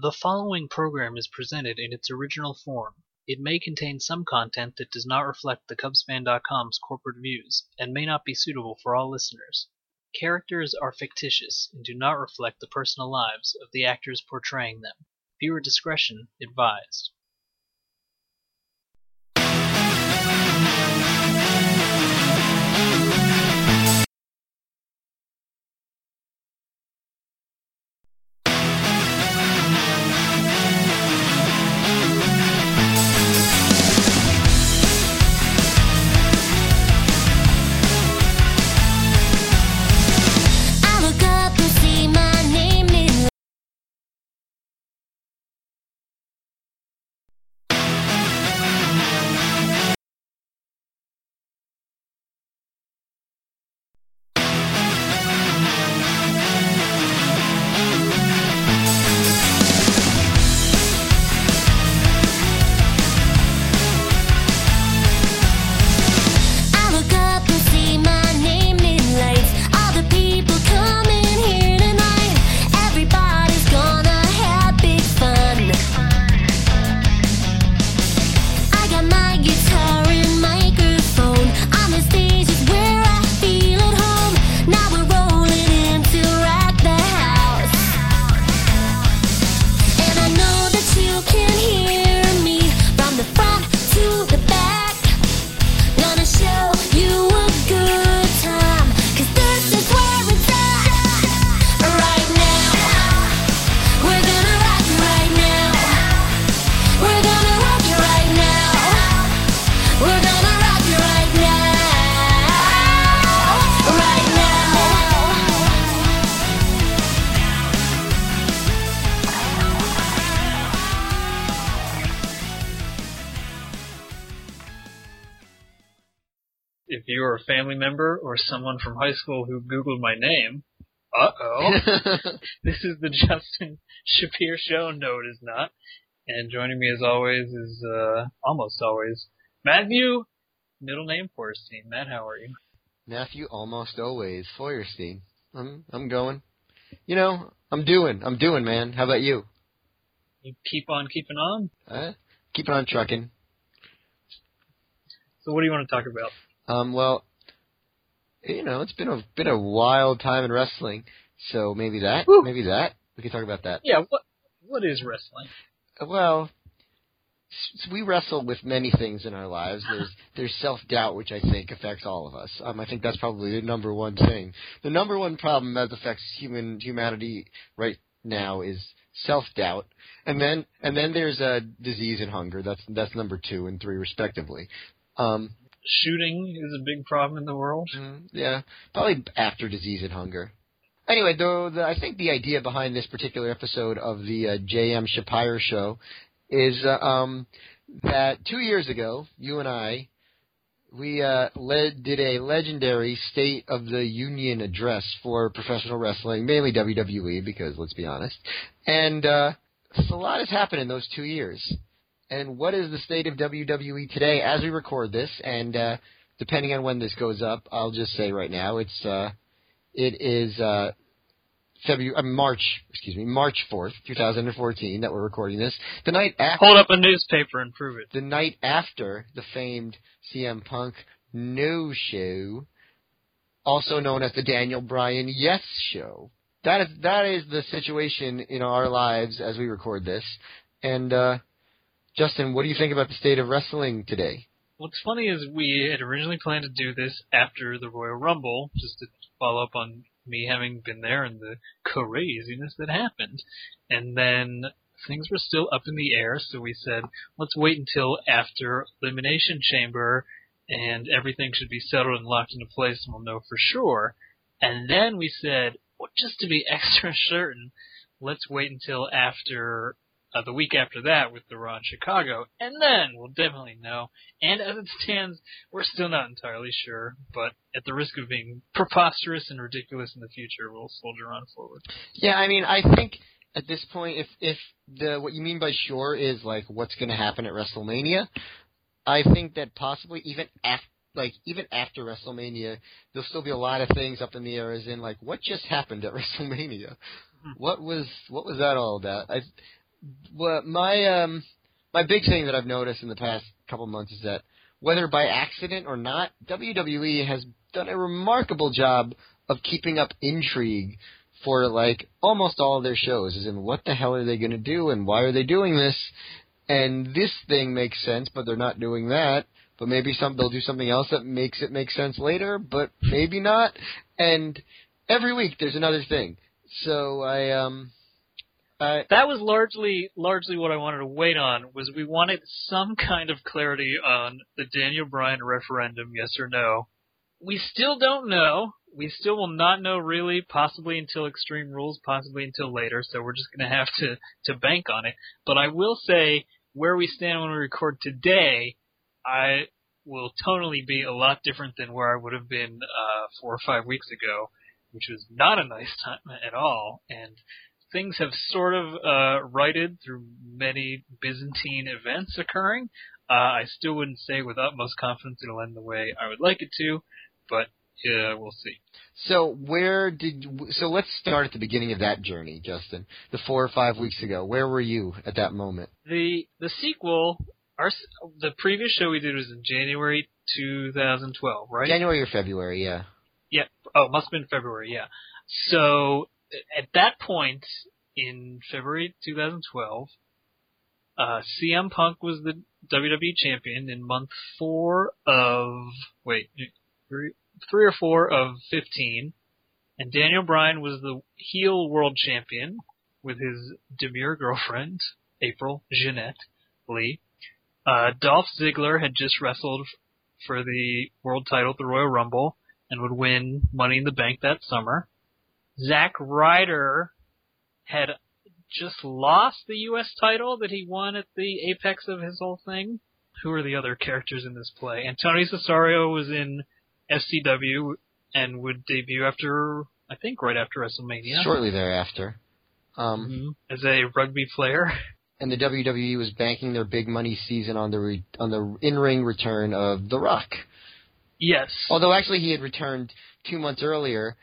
The following program is presented in its original form. It may contain some content that does not reflect the Cubsfan.com's corporate views and may not be suitable for all listeners. Characters are fictitious and do not reflect the personal lives of the actors portraying them. Viewer discretion advised. If you were a family member or someone from high school who Googled my name, this is the Justin Shapiro Show. No, it is not. And joining me as always is, almost always, Matthew, middle name Feuerstein. Matt, how are you? Matthew, almost always, Feuerstein. I'm going. You know, I'm doing, man. How about you? You keep on keeping on? Keeping on trucking. So what do you want to talk about? Well, you know, it's been a wild time in wrestling, so maybe that. We can talk about that. Yeah, what is wrestling? Well, we wrestle with many things in our lives. There's self-doubt, which I think affects all of us. I think that's probably the number one thing. The number one problem that affects humanity right now is self-doubt, and then there's disease and hunger. That's number 2 and 3 respectively. Shooting is a big problem in the world. Yeah, probably after disease and hunger. Anyway, though, I think the idea behind this particular episode of the J.M. Shapiro Show is that 2 years ago, you and I, we did a legendary State of the Union address for professional wrestling, mainly WWE, because let's be honest. And a lot has happened in those 2 years. And what is the state of WWE today as we record this? And depending on when this goes up, I'll just say right now it is March 4th, 2014, that we're recording this. The night after. Hold up a newspaper and prove it. The night after the famed CM Punk No Show, also known as the Daniel Bryan Yes Show. That is the situation in our lives as we record this. And Justin, what do you think about the state of wrestling today? What's funny is we had originally planned to do this after the Royal Rumble, just to follow up on me having been there and the craziness that happened. And then things were still up in the air, so we said, let's wait until after Elimination Chamber, and everything should be settled and locked into place, and we'll know for sure. And then we said, well, just to be extra certain, let's wait until after the week after that with the Raw in Chicago, and then we'll definitely know. And as it stands, we're still not entirely sure, but at the risk of being preposterous and ridiculous in the future, we'll soldier on forward. Yeah, I mean, I think at this point, if what you mean by sure is, like, what's going to happen at WrestleMania, I think that possibly even after WrestleMania, there'll still be a lot of things up in the air, as in, like, what just happened at WrestleMania? What was that all about? I my big thing that I've noticed in the past couple months is that, whether by accident or not, WWE has done a remarkable job of keeping up intrigue for, like, almost all of their shows. As in, what the hell are they going to do, and why are they doing this? And this thing makes sense, but they're not doing that. But maybe they'll do something else that makes it make sense later, but maybe not. And every week there's another thing. So that was largely what I wanted to wait on, was we wanted some kind of clarity on the Daniel Bryan referendum, yes or no. We still don't know. We still will not know, really, possibly until Extreme Rules, possibly until later, so we're just going to have to bank on it. But I will say, where we stand when we record today, I will totally be a lot different than where I would have been 4 or 5 weeks ago, which was not a nice time at all. And things have sort of righted through many Byzantine events occurring. I still wouldn't say with utmost confidence it'll end the way I would like it to, but... yeah, we'll see. So let's start at the beginning of that journey, Justin. The 4 or 5 weeks ago, where were you at that moment? The sequel, the previous show we did was in January 2012, right? January or February, yeah. Yeah. Oh, must have been February, yeah. So at that point in February 2012, CM Punk was the WWE champion in month 4 of 3 or 4 of 15, and Daniel Bryan was the heel world champion with his demure girlfriend, April Jeanette Lee. Dolph Ziggler had just wrestled for the world title at the Royal Rumble and would win Money in the Bank that summer. Zack Ryder had just lost the U.S. title that he won at the apex of his whole thing. Who are the other characters in this play? Antonio Cesaro was in SCW and would debut after, I think, right after WrestleMania. Shortly thereafter. As a rugby player. And the WWE was banking their big money season on the in-ring return of The Rock. Yes. Although, actually, he had returned 2 months earlier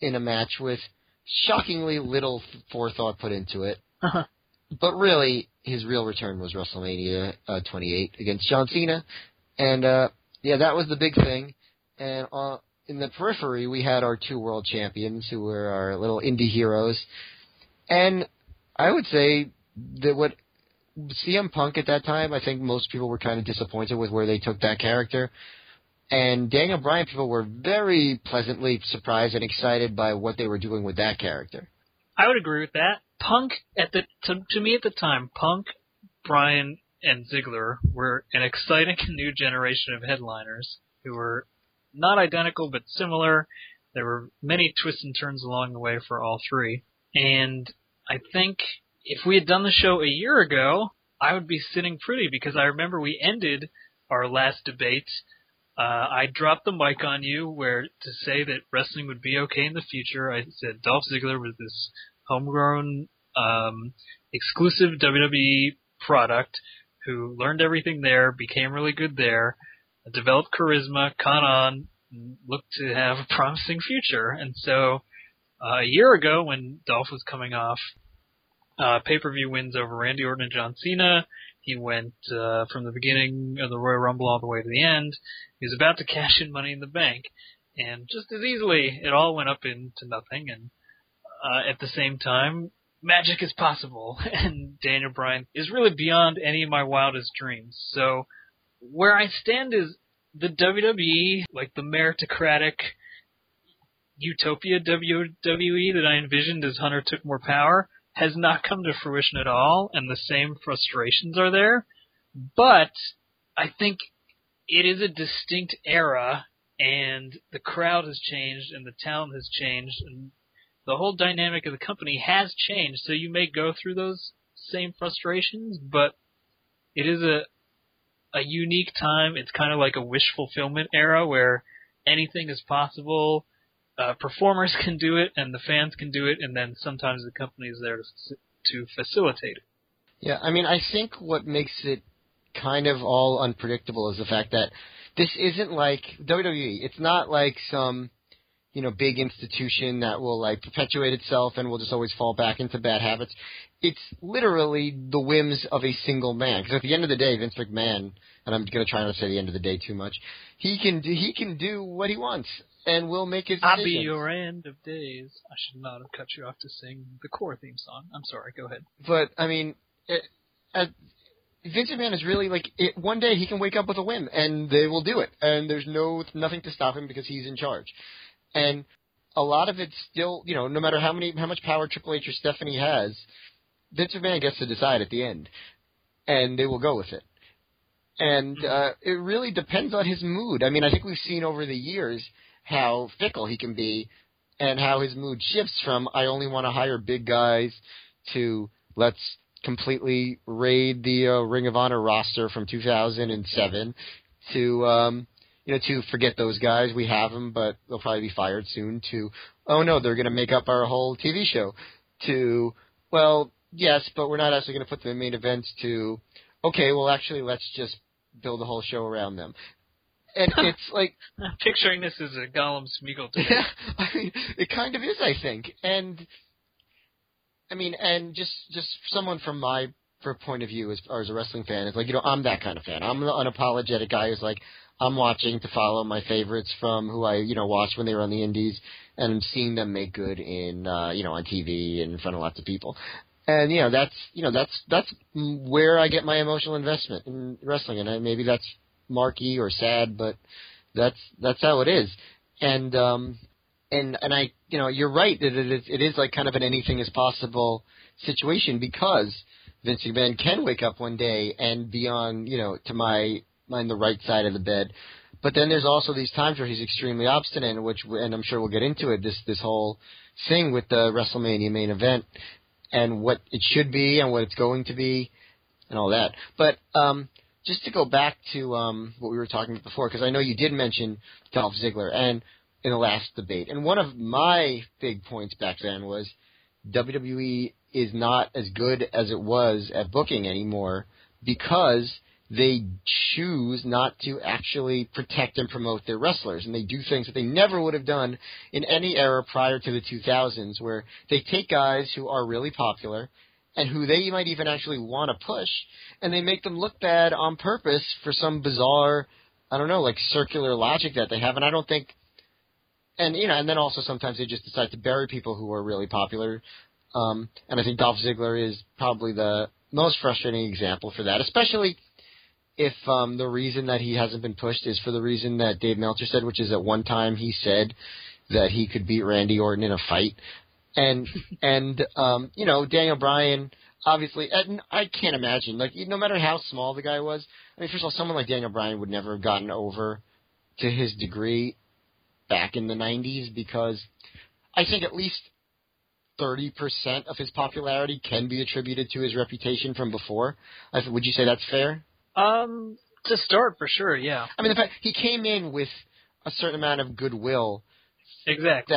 in a match with shockingly little forethought put into it. Uh-huh. But really, his real return was WrestleMania 28 against John Cena. And, that was the big thing. And in the periphery, we had our two world champions who were our little indie heroes. And I would say that what CM Punk at that time, I think most people were kind of disappointed with where they took that character. And Daniel Bryan people were very pleasantly surprised and excited by what they were doing with that character. I would agree with that. Punk, to me at the time, Punk, Bryan, and Ziggler were an exciting new generation of headliners who were not identical, but similar. There were many twists and turns along the way for all three. And I think if we had done the show a year ago, I would be sitting pretty, because I remember we ended our last debate. I dropped the mic on you where to say that wrestling would be okay in the future. I said Dolph Ziggler was this homegrown, exclusive WWE product who learned everything there, became really good there, developed charisma, caught on, looked to have a promising future. And so a year ago, when Dolph was coming off pay-per-view wins over Randy Orton and John Cena, he went from the beginning of the Royal Rumble all the way to the end. He was about to cash in Money in the Bank. And just as easily, it all went up into nothing. And at the same time, magic is possible. And Daniel Bryan is really beyond any of my wildest dreams. So where I stand is the WWE, like the meritocratic utopia WWE that I envisioned as Hunter took more power, has not come to fruition at all, and the same frustrations are there. But I think it is a distinct era, and the crowd has changed, and the talent has changed, and the whole dynamic of the company has changed. So you may go through those same frustrations, but it is a unique time. It's kind of like a wish fulfillment era where anything is possible. Performers can do it, and the fans can do it, and then sometimes the company is there to facilitate it. Yeah, I mean, I think what makes it kind of all unpredictable is the fact that this isn't like WWE. It's not like some you know, big institution that will like perpetuate itself and will just always fall back into bad habits. It's literally the whims of a single man. Because at the end of the day, Vince McMahon, and I'm going to try not to say the end of the day too much, he can do what he wants and will make his decisions. I'll be your end of days. I should not have cut you off to sing the core theme song. I'm sorry. Go ahead. But, I mean, Vince McMahon is really like, one day he can wake up with a whim and they will do it. And there's nothing to stop him because he's in charge. And a lot of it's still, you know, no matter how much power Triple H or Stephanie has, Vince McMahon gets to decide at the end, and they will go with it. And it really depends on his mood. I mean, I think we've seen over the years how fickle he can be and how his mood shifts from I only want to hire big guys to let's completely raid the Ring of Honor roster from 2007 to to forget those guys. We have them, but they'll probably be fired soon, to, oh, no, they're going to make up our whole TV show, to, well, yes, but we're not actually going to put them in main events, to, okay, well, actually, let's just build a whole show around them. And it's like... I'm picturing this as a Gollum Smeagol today. Yeah, I mean, it kind of is, I think. And, I mean, and just someone from my point of view, or as a wrestling fan, it's like, you know, I'm that kind of fan. I'm the unapologetic guy who's like, I'm watching to follow my favorites from who I, you know, watched when they were on the indies, and I'm seeing them make good in, on TV and in front of lots of people. And, you know, that's where I get my emotional investment in wrestling. And maybe that's marky or sad, but that's how it is. And, I, you know, you're right that it is like kind of an anything is possible situation, because Vince McMahon can wake up one day and be on, you know, to my the right side of the bed. But then there's also these times where he's extremely obstinate, and I'm sure we'll get into it, this whole thing with the WrestleMania main event, and what it should be and what it's going to be and all that. But just to go back to what we were talking about before, because I know you did mention Dolph Ziggler and in the last debate. And one of my big points back then was WWE is not as good as it was at booking anymore, because they choose not to actually protect and promote their wrestlers. And they do things that they never would have done in any era prior to the 2000s, where they take guys who are really popular and who they might even actually want to push, and they make them look bad on purpose for some bizarre, I don't know, like circular logic that they have. And I don't think – and, you know, and then also sometimes they just decide to bury people who are really popular. And I think Dolph Ziggler is probably the most frustrating example for that, especially – if the reason that he hasn't been pushed is for the reason that Dave Meltzer said, which is at one time he said that he could beat Randy Orton in a fight. And you know, Daniel Bryan, obviously, and I can't imagine, like, no matter how small the guy was, I mean, first of all, someone like Daniel Bryan would never have gotten over to his degree back in the 90s, because I think at least 30% of his popularity can be attributed to his reputation from before. Would you say that's fair? To start, for sure, yeah. I mean, the fact he came in with a certain amount of goodwill. Exactly.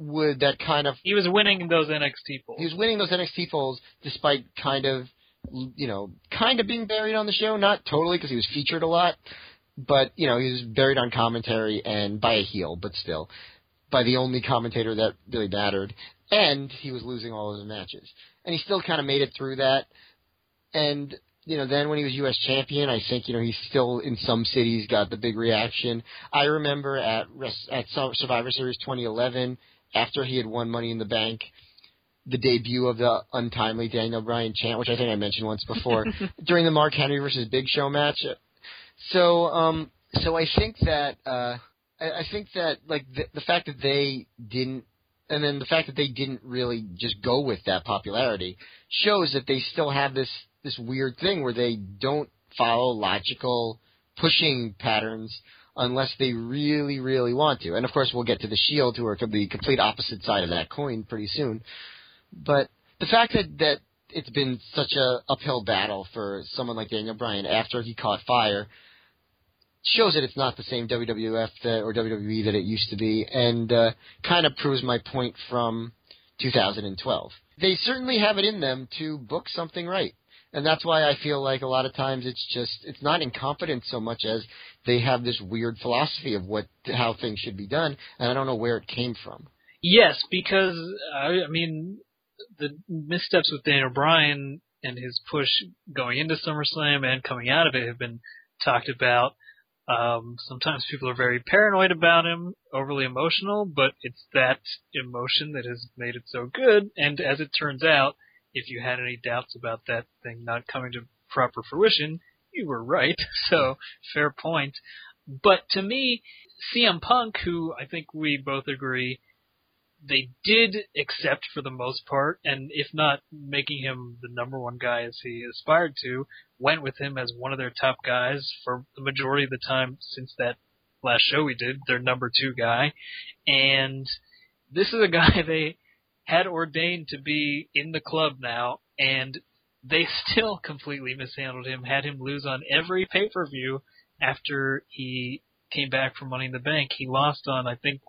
He was winning those NXT polls. He was winning those NXT polls despite kind of being buried on the show. Not totally, because he was featured a lot, but, you know, he was buried on commentary and by a heel, but still, by the only commentator that really mattered. And he was losing all of his matches. And he still kind of made it through that. And... you know, then when he was U.S. champion, I think, you know, he still in some cities got the big reaction. I remember at Survivor Series 2011, after he had won Money in the Bank, the debut of the untimely Daniel Bryan chant, which I think I mentioned once before, during the Mark Henry versus Big Show match. So, I think that like the fact that they didn't. And then the fact that they didn't really just go with that popularity shows that they still have this weird thing where they don't follow logical pushing patterns unless they really, really want to. And, of course, we'll get to the Shield, who are the complete opposite side of that coin pretty soon. But the fact that it's been such an uphill battle for someone like Daniel Bryan after he caught fire shows that it's not the same WWF or WWE that it used to be, and kind of proves my point from 2012. They certainly have it in them to book something right. And that's why I feel like a lot of times it's not incompetence so much as they have this weird philosophy of how things should be done, and I don't know where it came from. Yes, because I mean the missteps with Daniel Bryan and his push going into SummerSlam and coming out of it have been talked about. Sometimes people are very paranoid about him, overly emotional, but it's that emotion that has made it so good. And as it turns out, if you had any doubts about that thing not coming to proper fruition, you were right. So, fair point. But to me, CM Punk, who I think we both agree, they did accept for the most part, and if not making him the number one guy as he aspired to, went with him as one of their top guys for the majority of the time since that last show we did, their number two guy. And this is a guy they had ordained to be in the club now, and they still completely mishandled him, had him lose on every pay-per-view after he came back from Money in the Bank. He lost on, I think,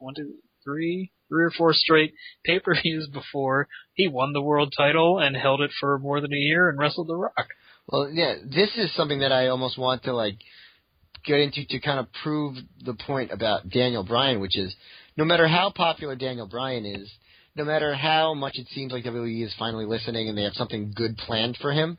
three or four straight pay-per-views before he won the world title and held it for more than a year and wrestled The Rock. Well, yeah, this is something that I almost want to get into to kind of prove the point about Daniel Bryan, which is no matter how popular Daniel Bryan is, no matter how much it seems like WWE is finally listening and they have something good planned for him,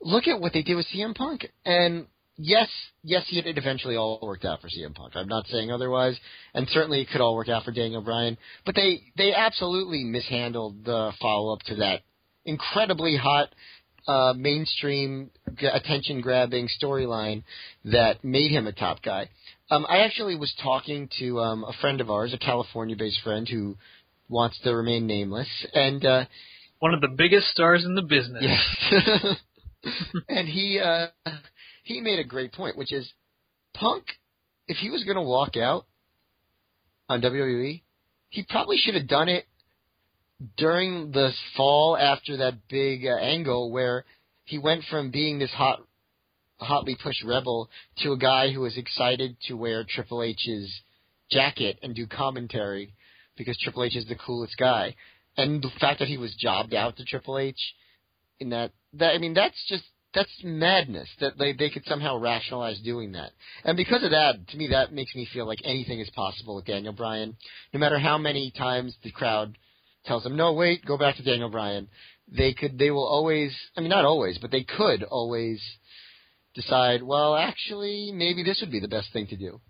look at what they did with CM Punk. And yes, it eventually all worked out for CM Punk. I'm not saying otherwise, and certainly it could all work out for Daniel Bryan. But they absolutely mishandled the follow-up to that incredibly hot, mainstream, attention-grabbing storyline that made him a top guy. I actually was talking to a friend of ours, a California-based friend who wants to remain nameless, and one of the biggest stars in the business. Yes. And he made a great point, which is Punk, if he was going to walk out on WWE, he probably should have done it during the fall after that big angle where he went from being this hotly pushed rebel to a guy who was excited to wear Triple H's jacket and do commentary because Triple H is the coolest guy. And the fact that he was jobbed out to Triple H in that I mean, that's madness that they could somehow rationalize doing that. And because of that, to me, that makes me feel like anything is possible with Daniel Bryan. No matter how many times the crowd tells them, no, wait, go back to Daniel Bryan, they will always, I mean, not always, but they could always decide, well, actually, maybe this would be the best thing to do.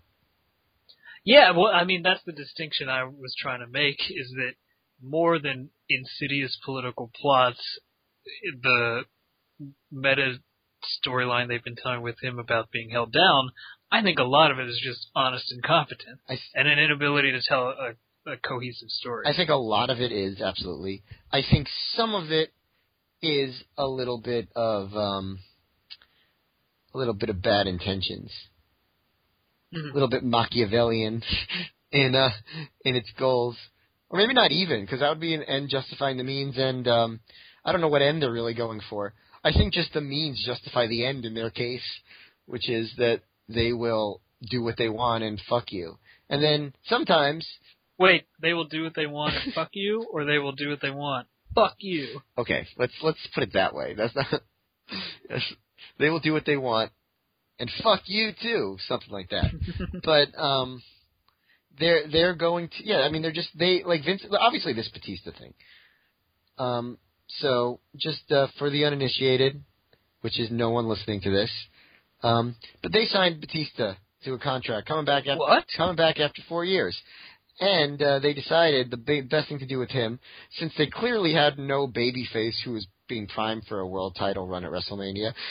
Yeah, well, I mean, that's the distinction I was trying to make, is that more than insidious political plots, the meta storyline they've been telling with him about being held down, I think a lot of it is just honest incompetence and an inability to tell a cohesive story. I think a lot of it is, absolutely. I think some of it is a little bit of bad intentions. Mm-hmm. A little bit Machiavellian in its goals. Or maybe not even, because that would be an end justifying the means, and I don't know what end they're really going for. I think just the means justify the end in their case, which is that they will do what they want and fuck you. And then sometimes... Wait, they will do what they want and fuck you, or they will do what they want? Fuck you. Okay, let's put it that way. That's not... They will do what they want. And fuck you, too, something like that. But they're going to – yeah, I mean, they're just – they like Vince – obviously this Batista thing. So just for the uninitiated, which is no one listening to this, but they signed Batista to a contract coming back after 4 years. And they decided the best thing to do with him, since they clearly had no babyface who was being primed for a world title run at WrestleMania –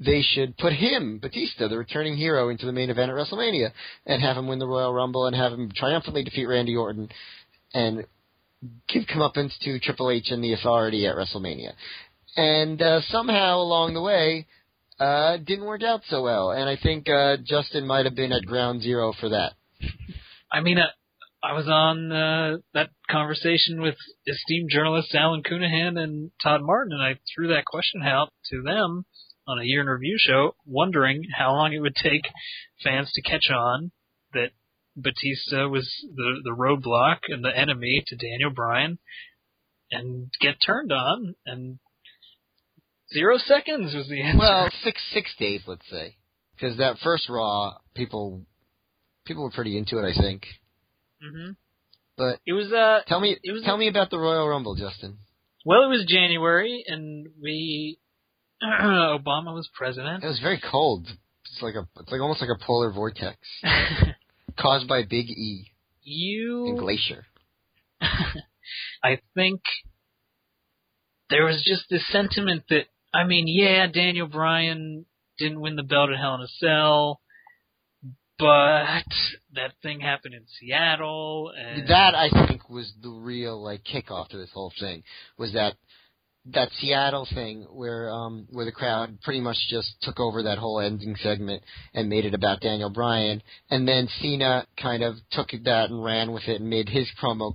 they should put him, Batista, the returning hero, into the main event at WrestleMania and have him win the Royal Rumble and have him triumphantly defeat Randy Orton and give comeuppance to Triple H and the Authority at WrestleMania. And somehow along the way, didn't work out so well. And I think Justin might have been at ground zero for that. I mean, I was on that conversation with esteemed journalists Alan Cunahan and Todd Martin, and I threw that question out to them on a year in review show, wondering how long it would take fans to catch on that Batista was the roadblock and the enemy to Daniel Bryan and get turned on. And 0 seconds was the answer. Well, six days, let's say. Because that first Raw, people were pretty into it, I think. Mm-hmm. But it was tell me about the Royal Rumble, Justin. Well, it was January, and Obama was president. It was very cold. It's like almost like a polar vortex caused by Big E. And Glacier. I think there was just this sentiment that, I mean, yeah, Daniel Bryan didn't win the belt at Hell in a Cell, but that thing happened in Seattle. And that, I think, was the real kickoff to this whole thing, was that Seattle thing where the crowd pretty much just took over that whole ending segment and made it about Daniel Bryan, and then Cena kind of took that and ran with it and made his promo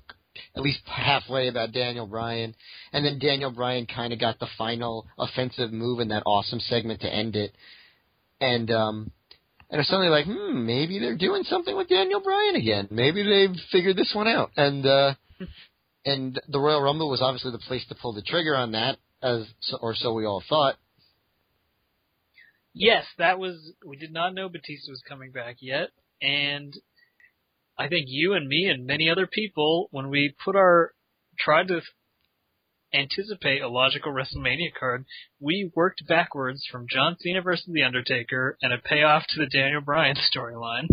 at least halfway about Daniel Bryan, and then Daniel Bryan kind of got the final offensive move in that awesome segment to end it, and it's suddenly like, maybe they're doing something with Daniel Bryan again. Maybe they've figured this one out, And the Royal Rumble was obviously the place to pull the trigger on that, or so we all thought. Yes, we did not know Batista was coming back yet, and I think you and me and many other people, when we tried to anticipate a logical WrestleMania card, we worked backwards from John Cena versus The Undertaker and a payoff to the Daniel Bryan storyline,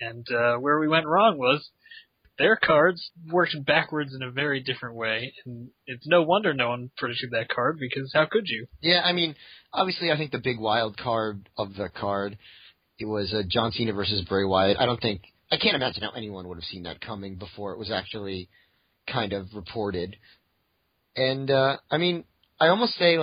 and where we went wrong was their cards worked backwards in a very different way, and it's no wonder no one predicted that card, because how could you? Yeah, I mean, obviously I think the big wild card of the card, it was John Cena versus Bray Wyatt. I can't imagine how anyone would have seen that coming before it was actually kind of reported. And, I mean, I almost say,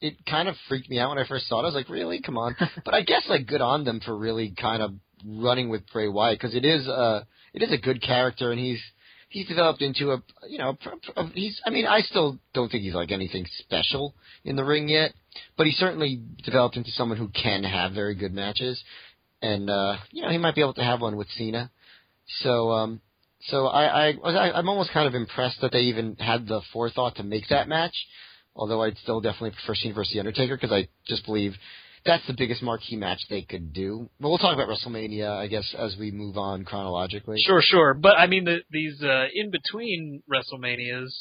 it kind of freaked me out when I first saw it. I was like, really? Come on. But I guess, good on them for really kind of running with Bray Wyatt, because it is a good character, and he's developed into I still don't think he's anything special in the ring yet, but he certainly developed into someone who can have very good matches, and he might be able to have one with Cena. So I'm almost kind of impressed that they even had the forethought to make that match, although I'd still definitely prefer Cena versus The Undertaker, because I just believe that's the biggest marquee match they could do. But we'll talk about WrestleMania, I guess, as we move on chronologically. Sure. But, I mean, these in-between WrestleManias,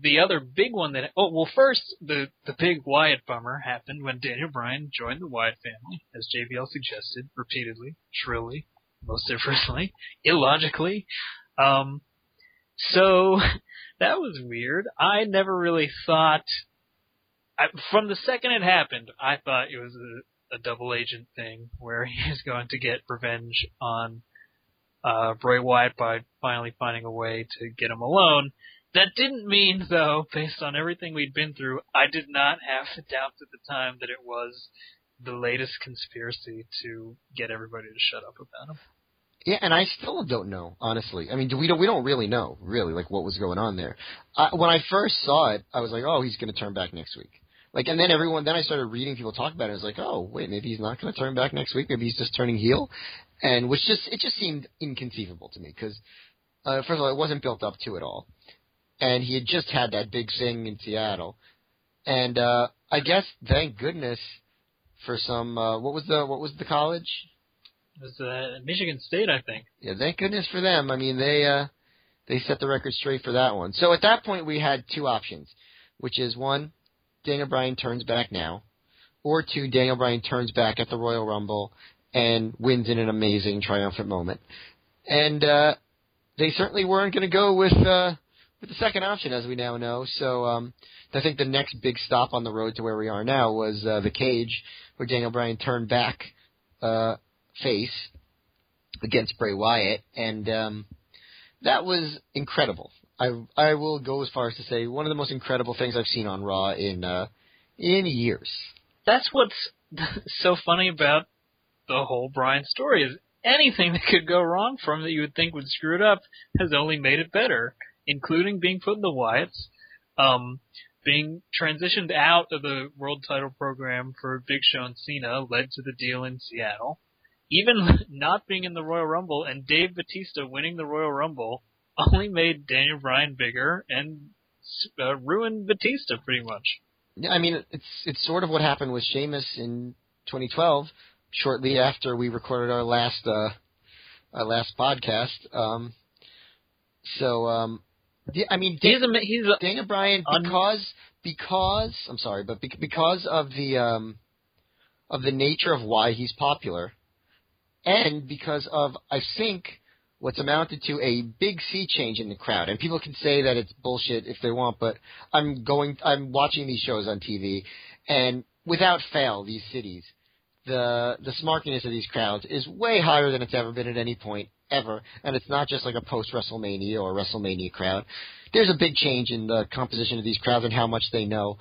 the other big one that... Oh, well, first, the big Wyatt bummer happened when Daniel Bryan joined the Wyatt family, as JBL suggested, repeatedly, shrilly, vociferously, illogically. So that was weird. I never really thought... from the second it happened, I thought it was a double agent thing where he was going to get revenge on Bray Wyatt by finally finding a way to get him alone. That didn't mean, though, based on everything we'd been through, I did not have to doubt at the time that it was the latest conspiracy to get everybody to shut up about him. Yeah, and I still don't know, honestly. I mean, we don't really know, really, what was going on there. When I first saw it, I was like, oh, he's going to turn back next week. And then I started reading people talk about it. I was like, oh, wait, maybe he's not going to turn back next week. Maybe he's just turning heel. And it just seemed inconceivable to me because, first of all, it wasn't built up to at all. And he had just had that big thing in Seattle. And I guess, thank goodness, for some what was the college? It was Michigan State, I think. Yeah, thank goodness for them. I mean, they set the record straight for that one. So at that point, we had two options, which is one, Daniel Bryan turns back now, or two, Daniel Bryan turns back at the Royal Rumble and wins in an amazing triumphant moment. And they certainly weren't going to go with the second option, as we now know. So I think the next big stop on the road to where we are now was the cage, where Daniel Bryan turned back face against Bray Wyatt, and that was incredible. I will go as far as to say one of the most incredible things I've seen on Raw in years. That's what's so funny about the whole Bryan story is anything that could go wrong from that you would think would screw it up has only made it better, including being put in the Wyatts, being transitioned out of the world title program for Big Show and Cena led to the deal in Seattle. Even not being in the Royal Rumble and Dave Batista winning the Royal Rumble only made Daniel Bryan bigger and ruined Batista pretty much. I mean, it's sort of what happened with Sheamus in 2012, shortly after we recorded our last podcast. I mean, Daniel Bryan, because of the nature of why he's popular, and because of, I think, what's amounted to a big sea change in the crowd. And people can say that it's bullshit if they want, but I'm watching these shows on TV, and without fail, these cities, the smarkiness of these crowds is way higher than it's ever been at any point ever. And it's not just like a post-WrestleMania or WrestleMania crowd. There's a big change in the composition of these crowds and how much they know.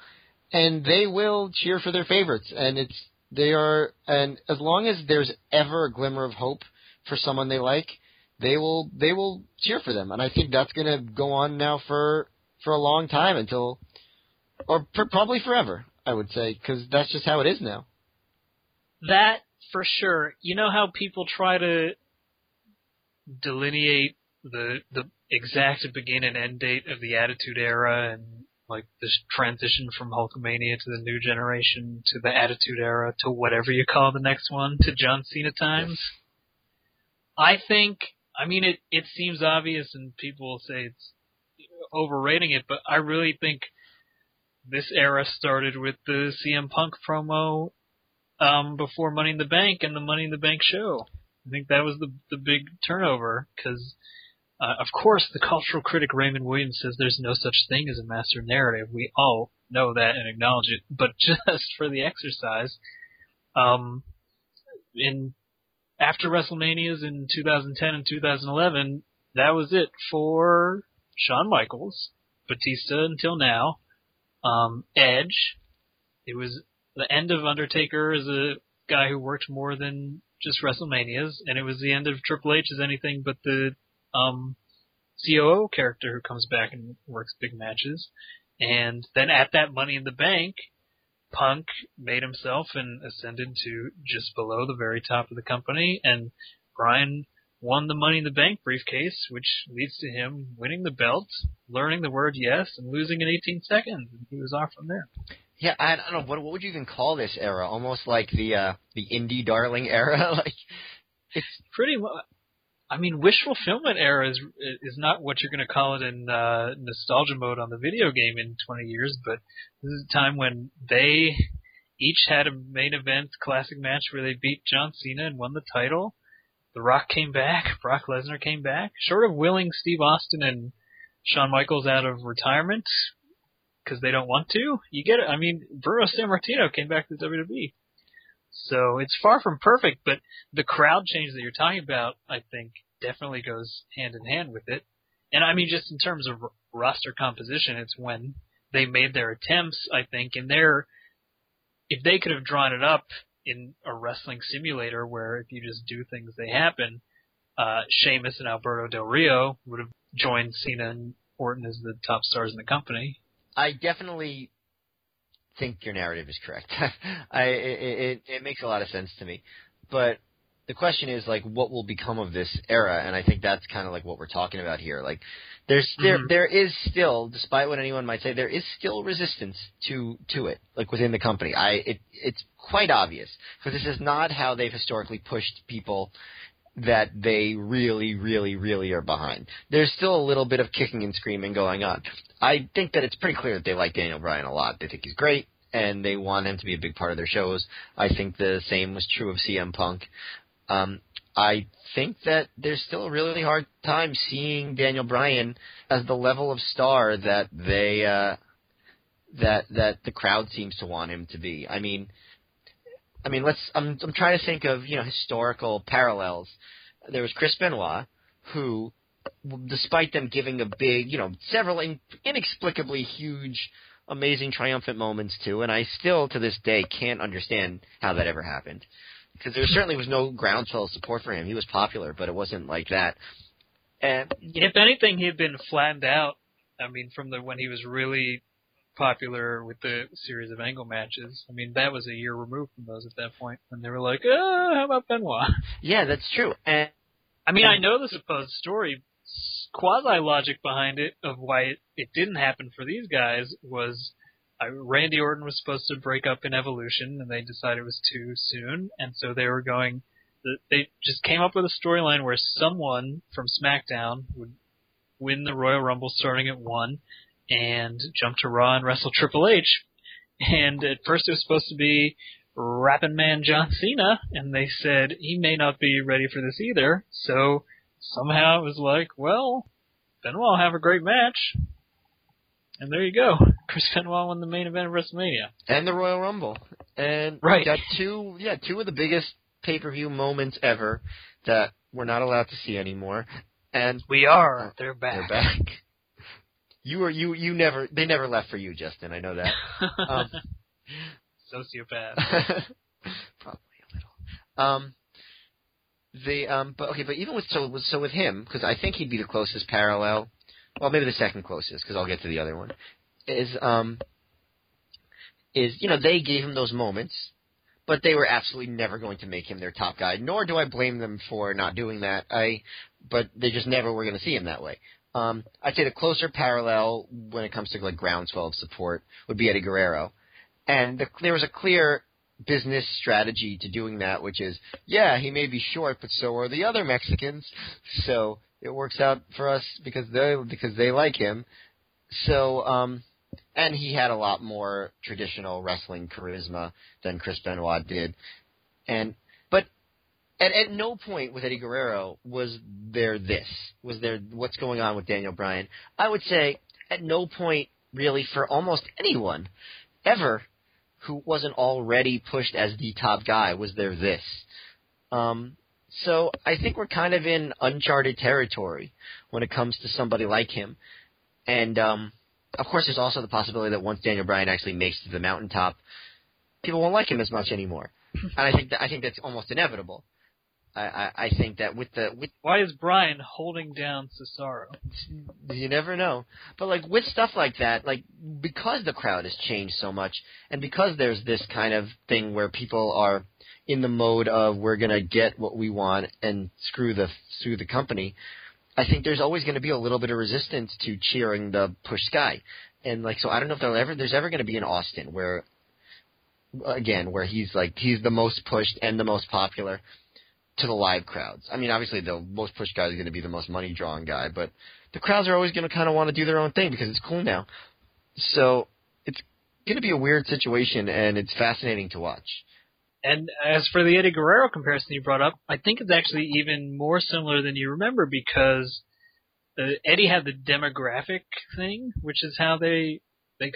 And they will cheer for their favorites. And and as long as there's ever a glimmer of hope for someone they like, they will cheer for them. And I think that's going to go on now for a long time probably forever, I would say, because that's just how it is now. That, for sure. You know how people try to delineate the exact begin and end date of the Attitude Era and, like, this transition from Hulkamania to the New Generation to the Attitude Era to whatever you call the next one, to John Cena times? Yes. I think, I mean, it seems obvious and people say it's overrating it, but I really think this era started with the CM Punk promo before Money in the Bank and the Money in the Bank show. I think that was the big turnover because, of course, the cultural critic Raymond Williams says there's no such thing as a master narrative. We all know that and acknowledge it, but just for the exercise, after WrestleManias in 2010 and 2011, that was it for Shawn Michaels, Batista until now, Edge. It was the end of Undertaker as a guy who worked more than just WrestleManias, and it was the end of Triple H as anything but the COO character who comes back and works big matches. And then at that Money in the Bank, Punk made himself and ascended to just below the very top of the company, and Bryan won the Money in the Bank briefcase, which leads to him winning the belt, learning the word yes, and losing in 18 seconds. And he was off from there. Yeah, I don't know. What would you even call this era? Almost like the indie darling era. Like, it's pretty well. I mean, wish fulfillment era is not what you're going to call it in nostalgia mode on the video game in 20 years, but this is a time when they each had a main event classic match where they beat John Cena and won the title. The Rock came back. Brock Lesnar came back. Short of willing Steve Austin and Shawn Michaels out of retirement, because they don't want to. You get it. I mean, Bruno Sammartino came back to WWE. So it's far from perfect, but the crowd change that you're talking about, I think, definitely goes hand in hand with it. And I mean, just in terms of roster composition, it's when they made their attempts, I think, and if they could have drawn it up in a wrestling simulator where if you just do things, they happen, Sheamus and Alberto Del Rio would have joined Cena and Orton as the top stars in the company. I definitely think your narrative is correct. It makes a lot of sense to me. But the question is, like, what will become of this era? And I think that's kind of like what we're talking about here. Like, there is still, despite what anyone might say, there is still resistance to it, like, within the company. It's quite obvious, because this is not how they've historically pushed people that they really, really, really are behind. There's still a little bit of kicking and screaming going on. I think that it's pretty clear that they like Daniel Bryan a lot. They think he's great, and they want him to be a big part of their shows. I think the same was true of CM Punk. I think that there's still a really hard time seeing Daniel Bryan as the level of star that they that the crowd seems to want him to be. I mean, I'm trying to think of, you know, historical parallels. There was Chris Benoit, who, despite them giving a big, you know, several inexplicably huge, amazing, triumphant moments to, and I still to this day can't understand how that ever happened, because there certainly was no groundswell support for him. He was popular, but it wasn't like that. And, you know, if anything, he had been flattened out. I mean, from when he was really popular with the series of angle matches. I mean, that was a year removed from those at that point, when they were like, how about Benoit? Yeah, that's true. And, I mean, I know the supposed story, quasi-logic behind it, of why it didn't happen for these guys was Randy Orton was supposed to break up in Evolution, and they decided it was too soon, and so they were going... They just came up with a storyline where someone from SmackDown would win the Royal Rumble starting at 1 and jump to Raw and wrestle Triple H. And at first it was supposed to be Rappin' Man John Cena, and they said he may not be ready for this either. So somehow it was like, well, Benoit, have a great match. And there you go. Chris Benoit won the main event of WrestleMania. And the Royal Rumble. And right. Got two of the biggest pay-per-view moments ever that we're not allowed to see anymore. And we are. They're back. They're back. They never left for you, Justin. I know that. Sociopath. Probably a little. But even with him, because I think he'd be the closest parallel. Well, maybe the second closest, because I'll get to the other one. Is they gave him those moments, but they were absolutely never going to make him their top guy. Nor do I blame them for not doing that. But they just never were going to see him that way. I'd say the closer parallel when it comes to like groundswell of support would be Eddie Guerrero, and there was a clear business strategy to doing that, which is he may be short, but so are the other Mexicans, so it works out for us because they like him. So and he had a lot more traditional wrestling charisma than Chris Benoit did, and at no point with Eddie Guerrero was there what's going on with Daniel Bryan. I would say at no point really for almost anyone ever who wasn't already pushed as the top guy was there this. So I think we're kind of in uncharted territory when it comes to somebody like him. And of course there's also the possibility that once Daniel Bryan actually makes it to the mountaintop, people won't like him as much anymore. And I think that's almost inevitable. I think that with why is Bryan holding down Cesaro? You never know. But like with stuff like that, like because the crowd has changed so much, and because there's this kind of thing where people are in the mode of we're gonna get what we want and screw the company, I think there's always going to be a little bit of resistance to cheering the push guy. And like so, I don't know if there's ever going to be an Austin where he's the most pushed and the most popular. To the live crowds. I mean, obviously the most pushed guy is going to be the most money-drawing guy, but the crowds are always going to kind of want to do their own thing because it's cool now. So it's going to be a weird situation, and it's fascinating to watch. And as for the Eddie Guerrero comparison you brought up, I think it's actually even more similar than you remember because Eddie had the demographic thing, which is how they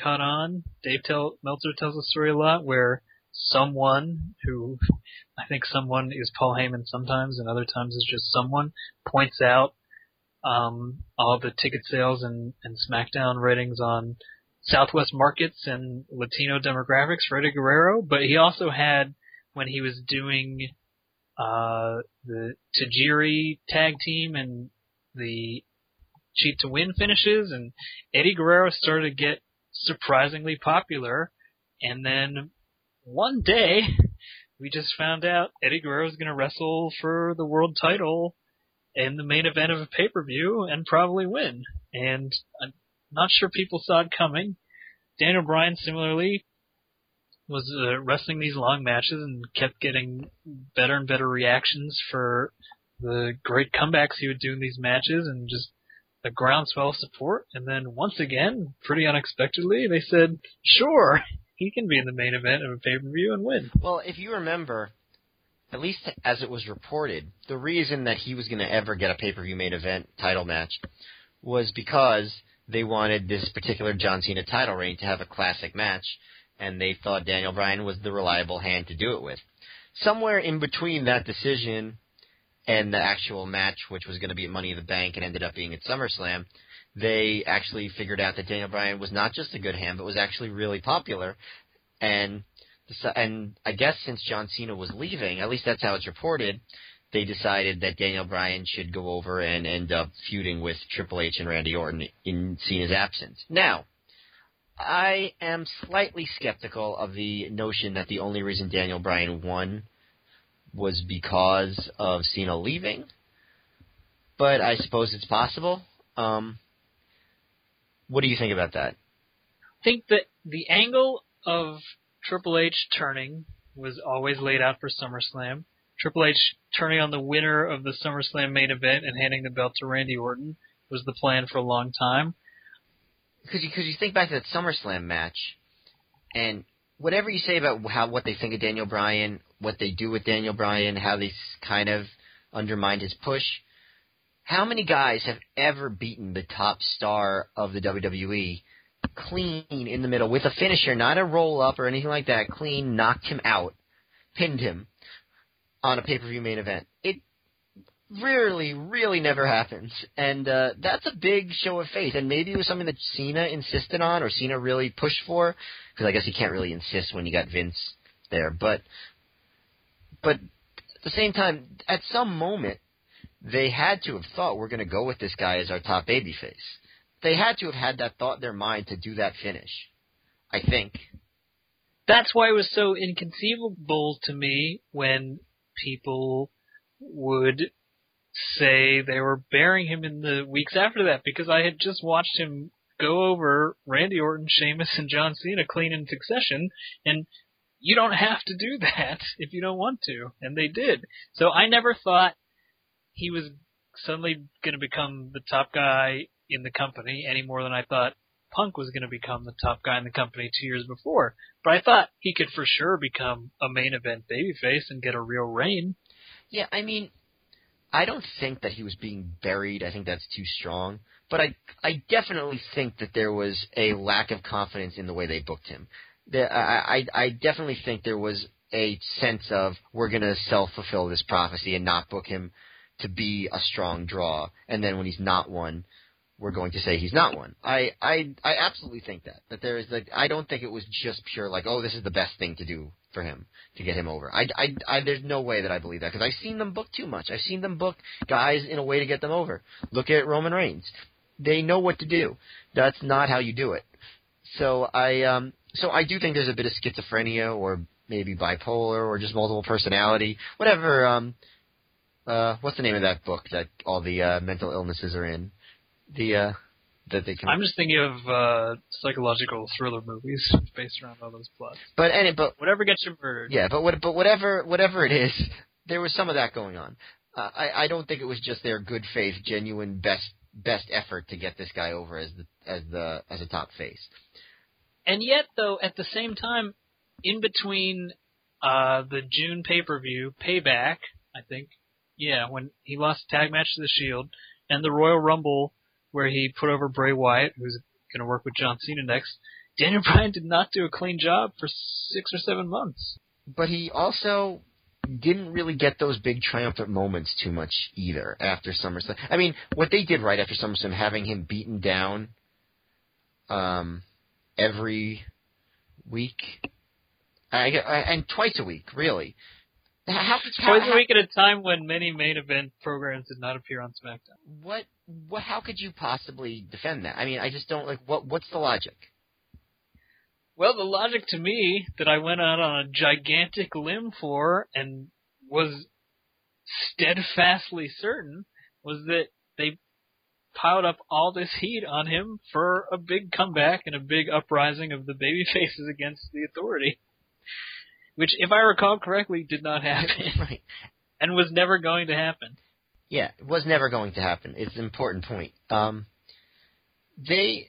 caught on. Meltzer tells a story a lot where someone who... I think someone is Paul Heyman sometimes, and other times is just someone, points out all the ticket sales and SmackDown ratings on Southwest markets and Latino demographics for Eddie Guerrero. But he also had, when he was doing the Tajiri tag team and the cheat to win finishes, and Eddie Guerrero started to get surprisingly popular. And then one day... we just found out Eddie Guerrero is going to wrestle for the world title in the main event of a pay-per-view and probably win. And I'm not sure people saw it coming. Daniel Bryan, similarly, was wrestling these long matches and kept getting better and better reactions for the great comebacks he would do in these matches and just a groundswell of support. And then once again, pretty unexpectedly, they said, sure. He can be in the main event of a pay-per-view and win. Well, if you remember, at least as it was reported, the reason that he was going to ever get a pay-per-view main event title match was because they wanted this particular John Cena title reign to have a classic match, and they thought Daniel Bryan was the reliable hand to do it with. Somewhere in between that decision and the actual match, which was going to be at Money in the Bank and ended up being at SummerSlam, they actually figured out that Daniel Bryan was not just a good hand, but was actually really popular. And I guess since John Cena was leaving, at least that's how it's reported, they decided that Daniel Bryan should go over and end up feuding with Triple H and Randy Orton in Cena's absence. Now, I am slightly skeptical of the notion that the only reason Daniel Bryan won was because of Cena leaving, but I suppose it's possible. What do you think about that? I think that the angle of Triple H turning was always laid out for SummerSlam. Triple H turning on the winner of the SummerSlam main event and handing the belt to Randy Orton was the plan for a long time. Because you think back to that SummerSlam match, and whatever you say about what they think of Daniel Bryan, what they do with Daniel Bryan, how they kind of undermined his push, how many guys have ever beaten the top star of the WWE clean in the middle with a finisher, not a roll-up or anything like that, clean, knocked him out, pinned him on a pay-per-view main event? It really, really never happens. And that's a big show of faith. And maybe it was something that Cena insisted on or Cena really pushed for, because I guess he can't really insist when you got Vince there. But at the same time, at some moment, they had to have thought, we're going to go with this guy as our top babyface. They had to have had that thought in their mind to do that finish, I think. That's why it was so inconceivable to me when people would say they were burying him in the weeks after that, because I had just watched him go over Randy Orton, Sheamus, and John Cena clean in succession, and you don't have to do that if you don't want to, and they did. So I never thought he was suddenly going to become the top guy in the company any more than I thought Punk was going to become the top guy in the company 2 years before. But I thought he could for sure become a main event babyface and get a real reign. Yeah, I mean, I don't think that he was being buried. I think that's too strong. But I definitely think that there was a lack of confidence in the way they booked him. I definitely think there was a sense of, we're going to self-fulfill this prophecy and not book him to be a strong draw. And then when he's not one, we're going to say he's not one. I absolutely think that there is, like, I don't think it was just pure like, oh, this is the best thing to do for him to get him over. There's no way that I believe that, because I've seen them book too much. I've seen them book guys in a way to get them over. Look at Roman Reigns. They know what to do. That's not how you do it. So I do think there's a bit of schizophrenia or maybe bipolar or just multiple personality, whatever. What's the name of that book that all the mental illnesses are in? I'm just thinking of psychological thriller movies based around all those plots. But whatever gets you murdered. Yeah, but whatever it is, there was some of that going on. I don't think it was just their good faith, genuine best effort to get this guy over as a top face. And yet, though, at the same time, in between the June pay-per-view Payback, I think, yeah, when he lost a tag match to the Shield, and the Royal Rumble, where he put over Bray Wyatt, who's going to work with John Cena next, Daniel Bryan did not do a clean job for 6 or 7 months. But he also didn't really get those big triumphant moments too much either after SummerSlam. I mean, what they did right after SummerSlam, having him beaten down every week, and twice a week, really. Twice a week at a time when many main event programs did not appear on SmackDown. What? How could you possibly defend that? I mean, I just don't like. What's the logic? Well, the logic to me that I went out on a gigantic limb for and was steadfastly certain was that they piled up all this heat on him for a big comeback and a big uprising of the babyfaces against the Authority. Which, if I recall correctly, did not happen. Right. And was never going to happen. Yeah, it was never going to happen. It's an important point. They,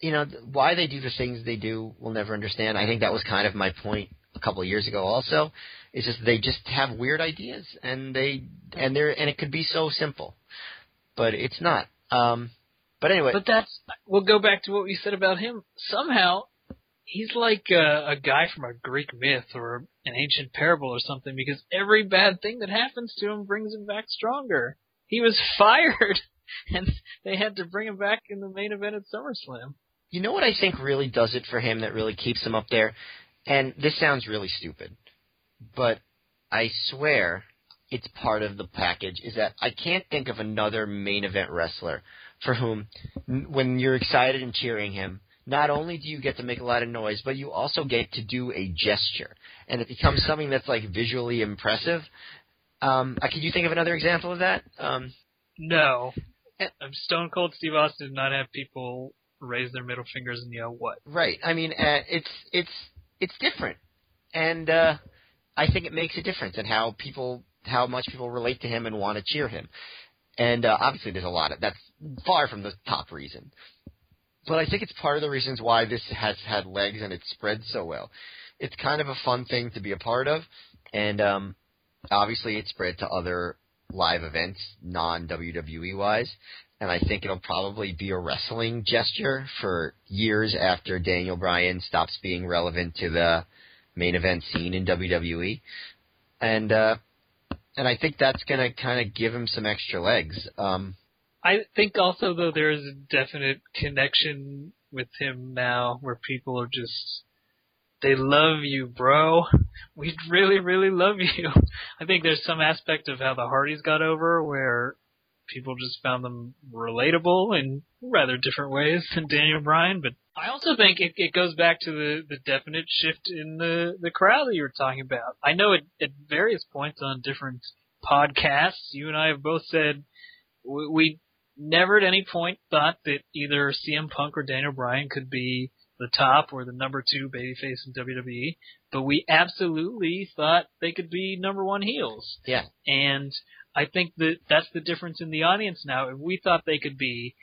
you know, why they do the things they do, we'll never understand. I think that was kind of my point a couple of years ago also. It's just they just have weird ideas, and it could be so simple. But it's not. But anyway. But we'll go back to what we said about him. Somehow, he's like a guy from a Greek myth or an ancient parable or something, because every bad thing that happens to him brings him back stronger. He was fired, and they had to bring him back in the main event at SummerSlam. You know what I think really does it for him, that really keeps him up there? And this sounds really stupid, but I swear it's part of the package, is that I can't think of another main event wrestler for whom, when you're excited and cheering him, not only do you get to make a lot of noise, but you also get to do a gesture. And it becomes something that's, like, visually impressive. Could you think of another example of that? No. I'm Stone Cold Steve Austin did not have people raise their middle fingers and yell what? Right. I mean, it's different, and I think it makes a difference in how people, how much people relate to him and want to cheer him. And obviously, there's a lot of that's far from the top reason, but I think it's part of the reasons why this has had legs and it's spread so well. It's kind of a fun thing to be a part of, and obviously, it spread to other live events, non-WWE wise. And I think it'll probably be a wrestling gesture for years after Daniel Bryan stops being relevant to the main event scene in WWE. And I think that's going to kind of give him some extra legs. I think also, though, there is a definite connection with him now where people are just, they love you, bro. We really, really love you. I think there's some aspect of how the Hardys got over where people just found them relatable in rather different ways than Daniel Bryan. But I also think it goes back to the definite shift in the crowd that you were talking about. I know at various points on different podcasts, you and I have both said we never at any point thought that either CM Punk or Daniel Bryan could be the top or the number two babyface in WWE, but we absolutely thought they could be number one heels. Yeah. And I think that that's the difference in the audience now. If we thought they could be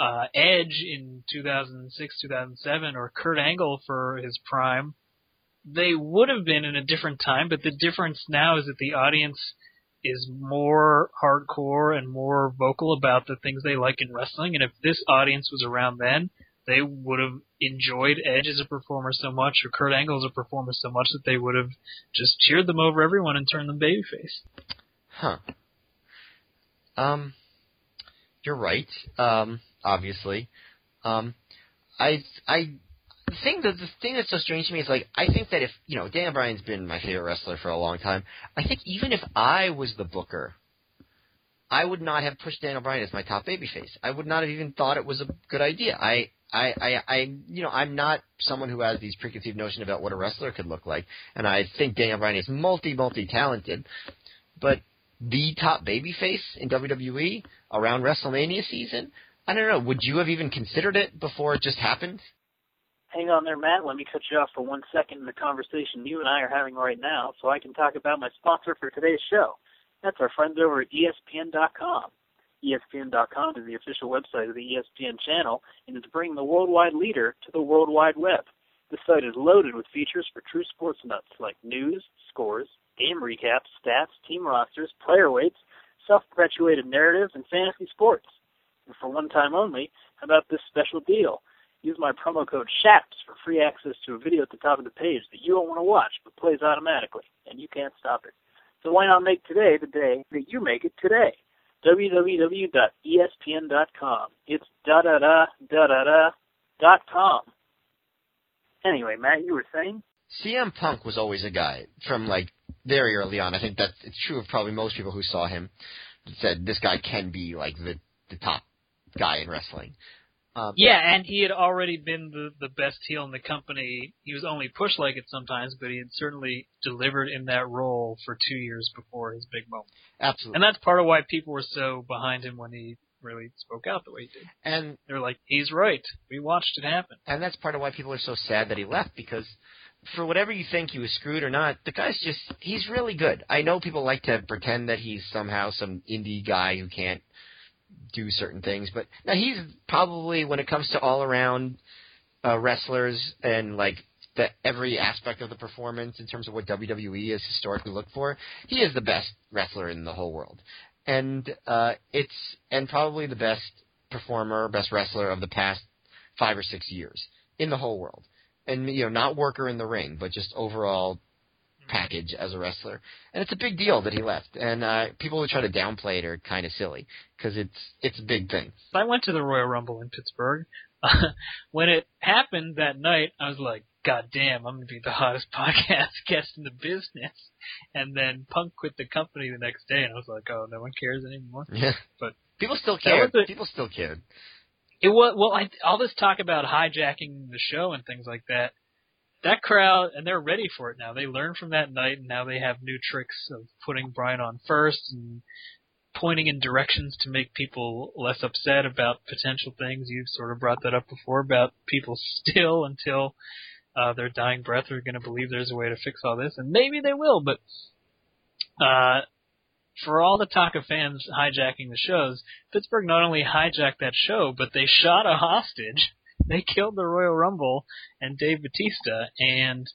Edge in 2006, 2007, or Kurt Angle for his prime, they would have been in a different time, but the difference now is that the audience is more hardcore and more vocal about the things they like in wrestling, and if this audience was around then, they would have enjoyed Edge as a performer so much or Kurt Angle as a performer so much that they would have just cheered them over everyone and turned them babyface. Huh. You're right. Obviously, the thing that's so strange to me is like, I think that if, you know, Daniel Bryan's been my favorite wrestler for a long time. I think even if I was the booker, I would not have pushed Daniel Bryan as my top babyface. I would not have even thought it was a good idea. I'm not someone who has these preconceived notions about what a wrestler could look like, and I think Daniel Bryan is multi-talented, but the top babyface in WWE around WrestleMania season? I don't know. Would you have even considered it before it just happened? Hang on there, Matt. Let me cut you off for 1 second in the conversation you and I are having right now so I can talk about my sponsor for today's show. That's our friends over at ESPN.com. ESPN.com is the official website of the ESPN channel, and it's bringing the worldwide leader to the World Wide Web. The site is loaded with features for true sports nuts like news, scores, game recaps, stats, team rosters, player weights, self-perpetuated narratives, and fantasy sports. And for one time only, how about this special deal? Use my promo code SHAPS for free access to a video at the top of the page that you don't want to watch but plays automatically, and you can't stop it. So why not make today the day that you make it today? www.espn.com. It's .com. Anyway, Matt, you were saying? CM Punk was always a guy from, like, very early on. I think that's it's true of probably most people who saw him said this guy can be, like, the top guy in wrestling. And he had already been the best heel in the company. He was only pushed like it sometimes, but he had certainly delivered in that role for 2 years before his big moment. Absolutely. And that's part of why people were so behind him when he really spoke out the way he did. And they were like, he's right. We watched it happen. And that's part of why people are so sad that he left, because for whatever you think he was screwed or not, the guy's just – he's really good. I know people like to pretend that he's somehow some indie guy who can't do certain things. But now he's probably, when it comes to all-around wrestlers and, like, every aspect of the performance in terms of what WWE has historically looked for, he is the best wrestler in the whole world. And probably the best performer, best wrestler of the past 5 or 6 years in the whole world. And, you know, not worker in the ring, but just overall package as a wrestler. And it's a big deal that he left. And people who try to downplay it are kind of silly because it's a big thing. I went to the Royal Rumble in Pittsburgh. When it happened that night, I was like, God damn, I'm going to be the hottest podcast guest in the business. And then Punk quit the company the next day, and I was like, oh, no one cares anymore. Yeah. But people still cared. People still cared. It was, well, all this talk about hijacking the show and things like that, that crowd, and they're ready for it now. They learned from that night, and now they have new tricks of putting Bryan on first and pointing in directions to make people less upset about potential things. You've sort of brought that up before about people still, until their dying breath, are going to believe there's a way to fix all this, and maybe they will. But for all the talk of fans hijacking the shows, Pittsburgh not only hijacked that show, but they shot a hostage. They killed the Royal Rumble and Dave Batista. And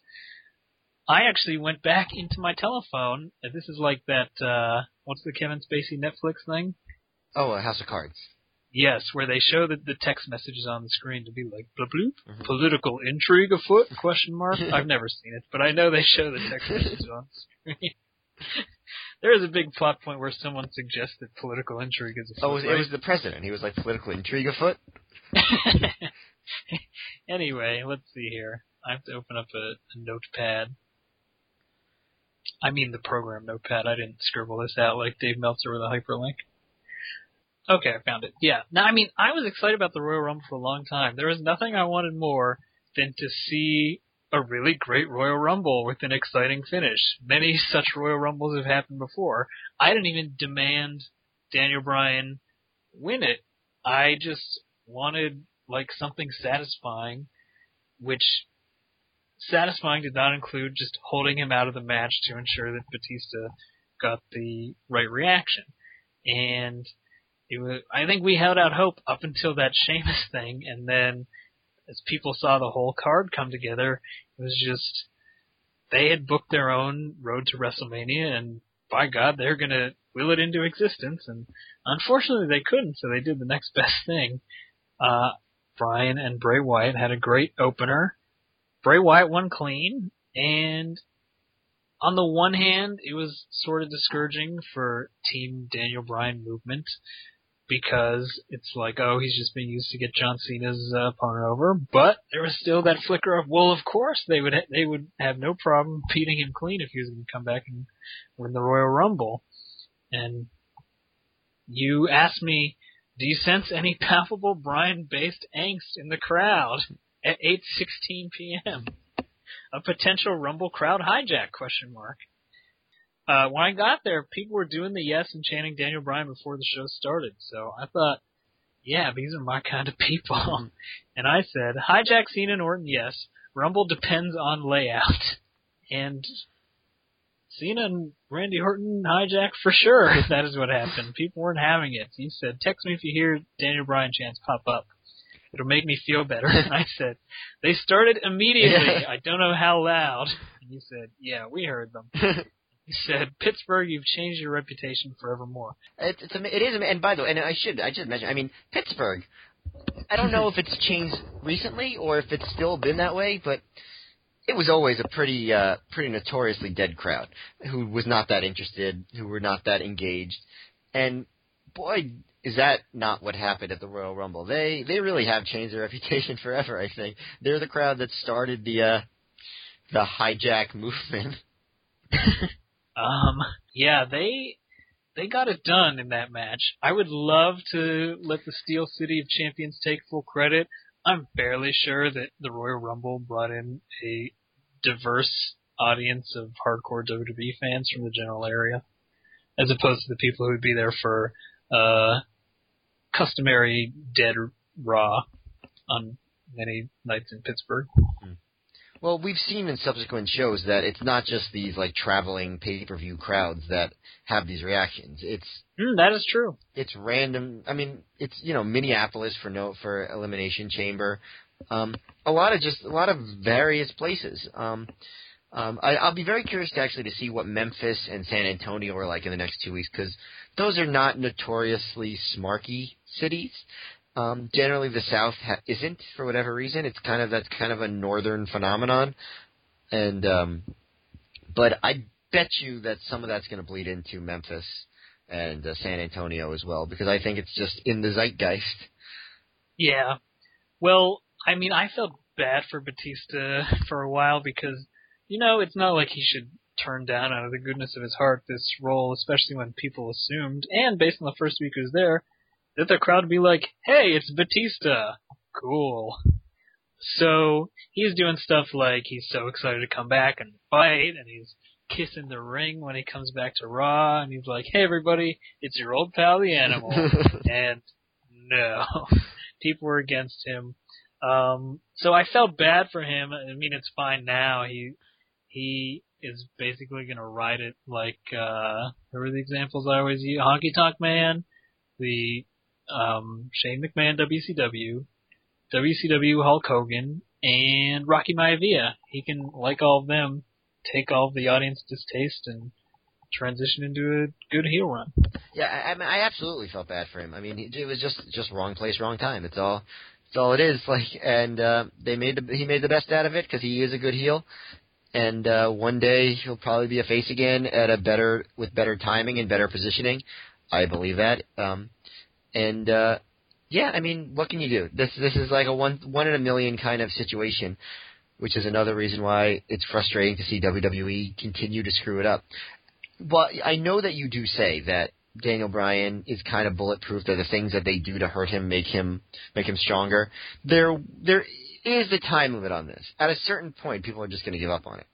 I actually went back into my telephone. This is like that, what's the Kevin Spacey Netflix thing? Oh, House of Cards. Yes, where they show the text messages on the screen to be like, bloop, bloop, political intrigue afoot, question mark. I've never seen it, but I know they show the text messages on the screen. There is a big plot point where someone suggests that political intrigue is afoot. Oh, it was the president. He was like, political intrigue afoot? Anyway, let's see here. I have to open up a notepad. I mean the program notepad. I didn't scribble this out like Dave Meltzer with a hyperlink. Okay, I found it. Yeah. Now, I mean, I was excited about the Royal Rumble for a long time. There was nothing I wanted more than to see a really great Royal Rumble with an exciting finish. Many such Royal Rumbles have happened before. I didn't even demand Daniel Bryan win it. I just wanted, like, something satisfying, which satisfying did not include just holding him out of the match to ensure that Batista got the right reaction. And it was, I think we held out hope up until that Sheamus thing, and then as people saw the whole card come together, it was just, they had booked their own road to WrestleMania, and by God, they're going to will it into existence. And unfortunately, they couldn't, so they did the next best thing. Bryan and Bray Wyatt had a great opener. Bray Wyatt won clean, and on the one hand, it was sort of discouraging for Team Daniel Bryan movement, because it's like, oh, he's just been used to get John Cena's opponent over, but there was still that flicker of, well, of course, they would have no problem beating him clean if he was going to come back and win the Royal Rumble. And you asked me, do you sense any palpable Bryan-based angst in the crowd at 8:16 p.m.? A potential Rumble crowd hijack, question mark. When I got there, people were doing the yes and chanting Daniel Bryan before the show started. So I thought, yeah, these are my kind of people. And I said, hijack Cena and Orton, yes. Rumble depends on layout. And Cena and Randy Orton hijack for sure. That is what happened. People weren't having it. He said, text me if you hear Daniel Bryan chants pop up. It'll make me feel better. And I said, they started immediately. I don't know how loud. And he said, yeah, we heard them. He said, Pittsburgh, you've changed your reputation forevermore. It is, and by the way, and I should mention, I mean, Pittsburgh, I don't know if it's changed recently or if it's still been that way, but it was always a pretty notoriously dead crowd who was not that interested, who were not that engaged. And boy, is that not what happened at the Royal Rumble. They really have changed their reputation forever, I think. They're the crowd that started the hijack movement. Yeah, they got it done in that match. I would love to let the Steel City of Champions take full credit. I'm fairly sure that the Royal Rumble brought in a diverse audience of hardcore WWE fans from the general area, as opposed to the people who would be there for customary dead Raw on many nights in Pittsburgh. Mm-hmm. Well, we've seen in subsequent shows that it's not just these like traveling pay-per-view crowds that have these reactions. It's that is true. It's random. I mean, it's Minneapolis for Elimination Chamber, a lot of various places. I'll be very curious to see what Memphis and San Antonio are like in the next 2 weeks, because those are not notoriously smarky cities. Generally, the South isn't, for whatever reason. It's kind of a northern phenomenon, and but I bet you that some of that's going to bleed into Memphis and San Antonio as well, because I think it's just in the zeitgeist. Yeah, well, I mean, I felt bad for Batista for a while because it's not like he should turn down out of the goodness of his heart this role, especially when people assumed, and based on the first week he was there, that the crowd would be like, hey, it's Batista. Cool. So he's doing stuff like he's so excited to come back and fight, and he's kiss in the ring when he comes back to Raw, and he's like, hey, everybody, it's your old pal, the Animal. And no, people were against him. So I felt bad for him. I mean, it's fine now. He is basically going to ride it like, what were the examples I always use? Honky Tonk Man, the Shane McMahon WCW, WCW Hulk Hogan, and Rocky Maivia. He can, like all of them, take all of the audience distaste and transition into a good heel run. Yeah, I absolutely felt bad for him. I mean, it was just wrong place, wrong time. It's all it is. Like, and he made the best out of it because he is a good heel. And one day he'll probably be a face again with better timing and better positioning. I believe that. Yeah, I mean, what can you do? This is like a one in a million kind of situation, which is another reason why it's frustrating to see WWE continue to screw it up. Well, I know that you do say that Daniel Bryan is kind of bulletproof, that the things that they do to hurt him make him stronger. There is a time limit on this. At a certain point, people are just going to give up on it.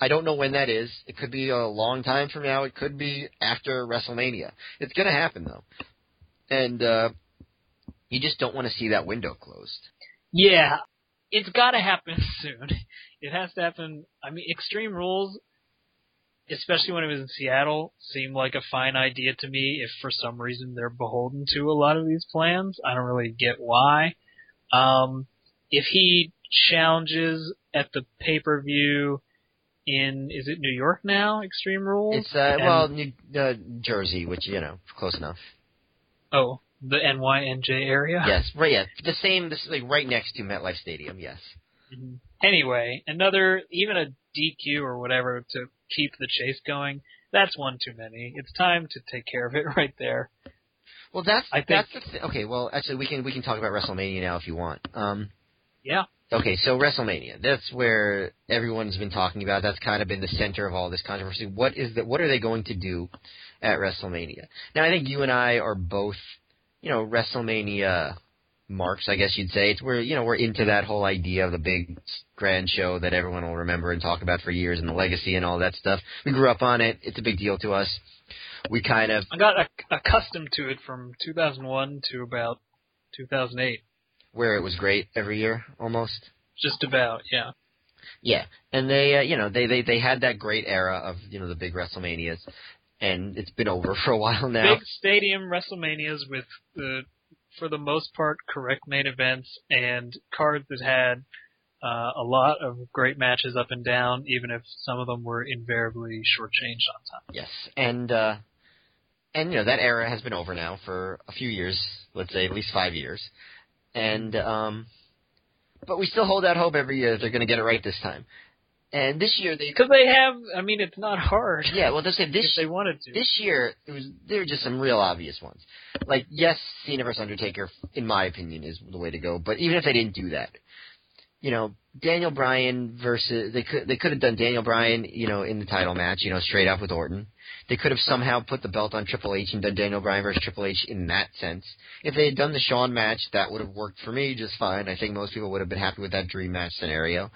I don't know when that is. It could be a long time from now. It could be after WrestleMania. It's going to happen, though. And you just don't want to see that window closed. Yeah. It's got to happen soon. It has to happen. I mean, Extreme Rules, especially when it was in Seattle, seemed like a fine idea to me if for some reason they're beholden to a lot of these plans. I don't really get why. If he challenges at the pay-per-view in, is it New York now, Extreme Rules? It's, Jersey, which, you know, close enough. Oh, the NYNJ area? Yes, right, yeah. The same, this is like right next to MetLife Stadium, yes. Mm-hmm. Anyway, even a DQ or whatever to keep the chase going, that's one too many. It's time to take care of it right there. Well, okay, well, actually, we can talk about WrestleMania now if you want. Yeah. Okay, so WrestleMania, that's where everyone's been talking about. That's kind of been the center of all this controversy. What are they going to do at WrestleMania? Now, I think you and I are both, you know, WrestleMania marks, I guess you'd say. It's where, you know, we're into that whole idea of the big grand show that everyone will remember and talk about for years, and the legacy and all that stuff. We grew up on it. It's a big deal to us. We kind of... I got accustomed to it from 2001 to about 2008. Where it was great every year, almost. Just about, yeah. Yeah. And they, you know, they had that great era of, you know, the big WrestleManias. And it's been over for a while now. Big stadium WrestleManias with, for the most part, correct main events and cards that had a lot of great matches up and down, even if some of them were invariably shortchanged on time. Yes, and you know, that era has been over now for a few years, let's say at least 5 years. And but we still hold out hope every year that they're going to get it right this time. And this year they... Because they have... I mean, it's not hard. Yeah, well, they said this... If they wanted to. This year, there were just some real obvious ones. Like, yes, Cena vs. Undertaker, in my opinion, is the way to go. But even if they didn't do that, you know, Daniel Bryan versus... They could have done Daniel Bryan, you know, in the title match, you know, straight up with Orton. They could have somehow put the belt on Triple H and done Daniel Bryan versus Triple H in that sense. If they had done the Shawn match, that would have worked for me just fine. I think most people would have been happy with that dream match scenario.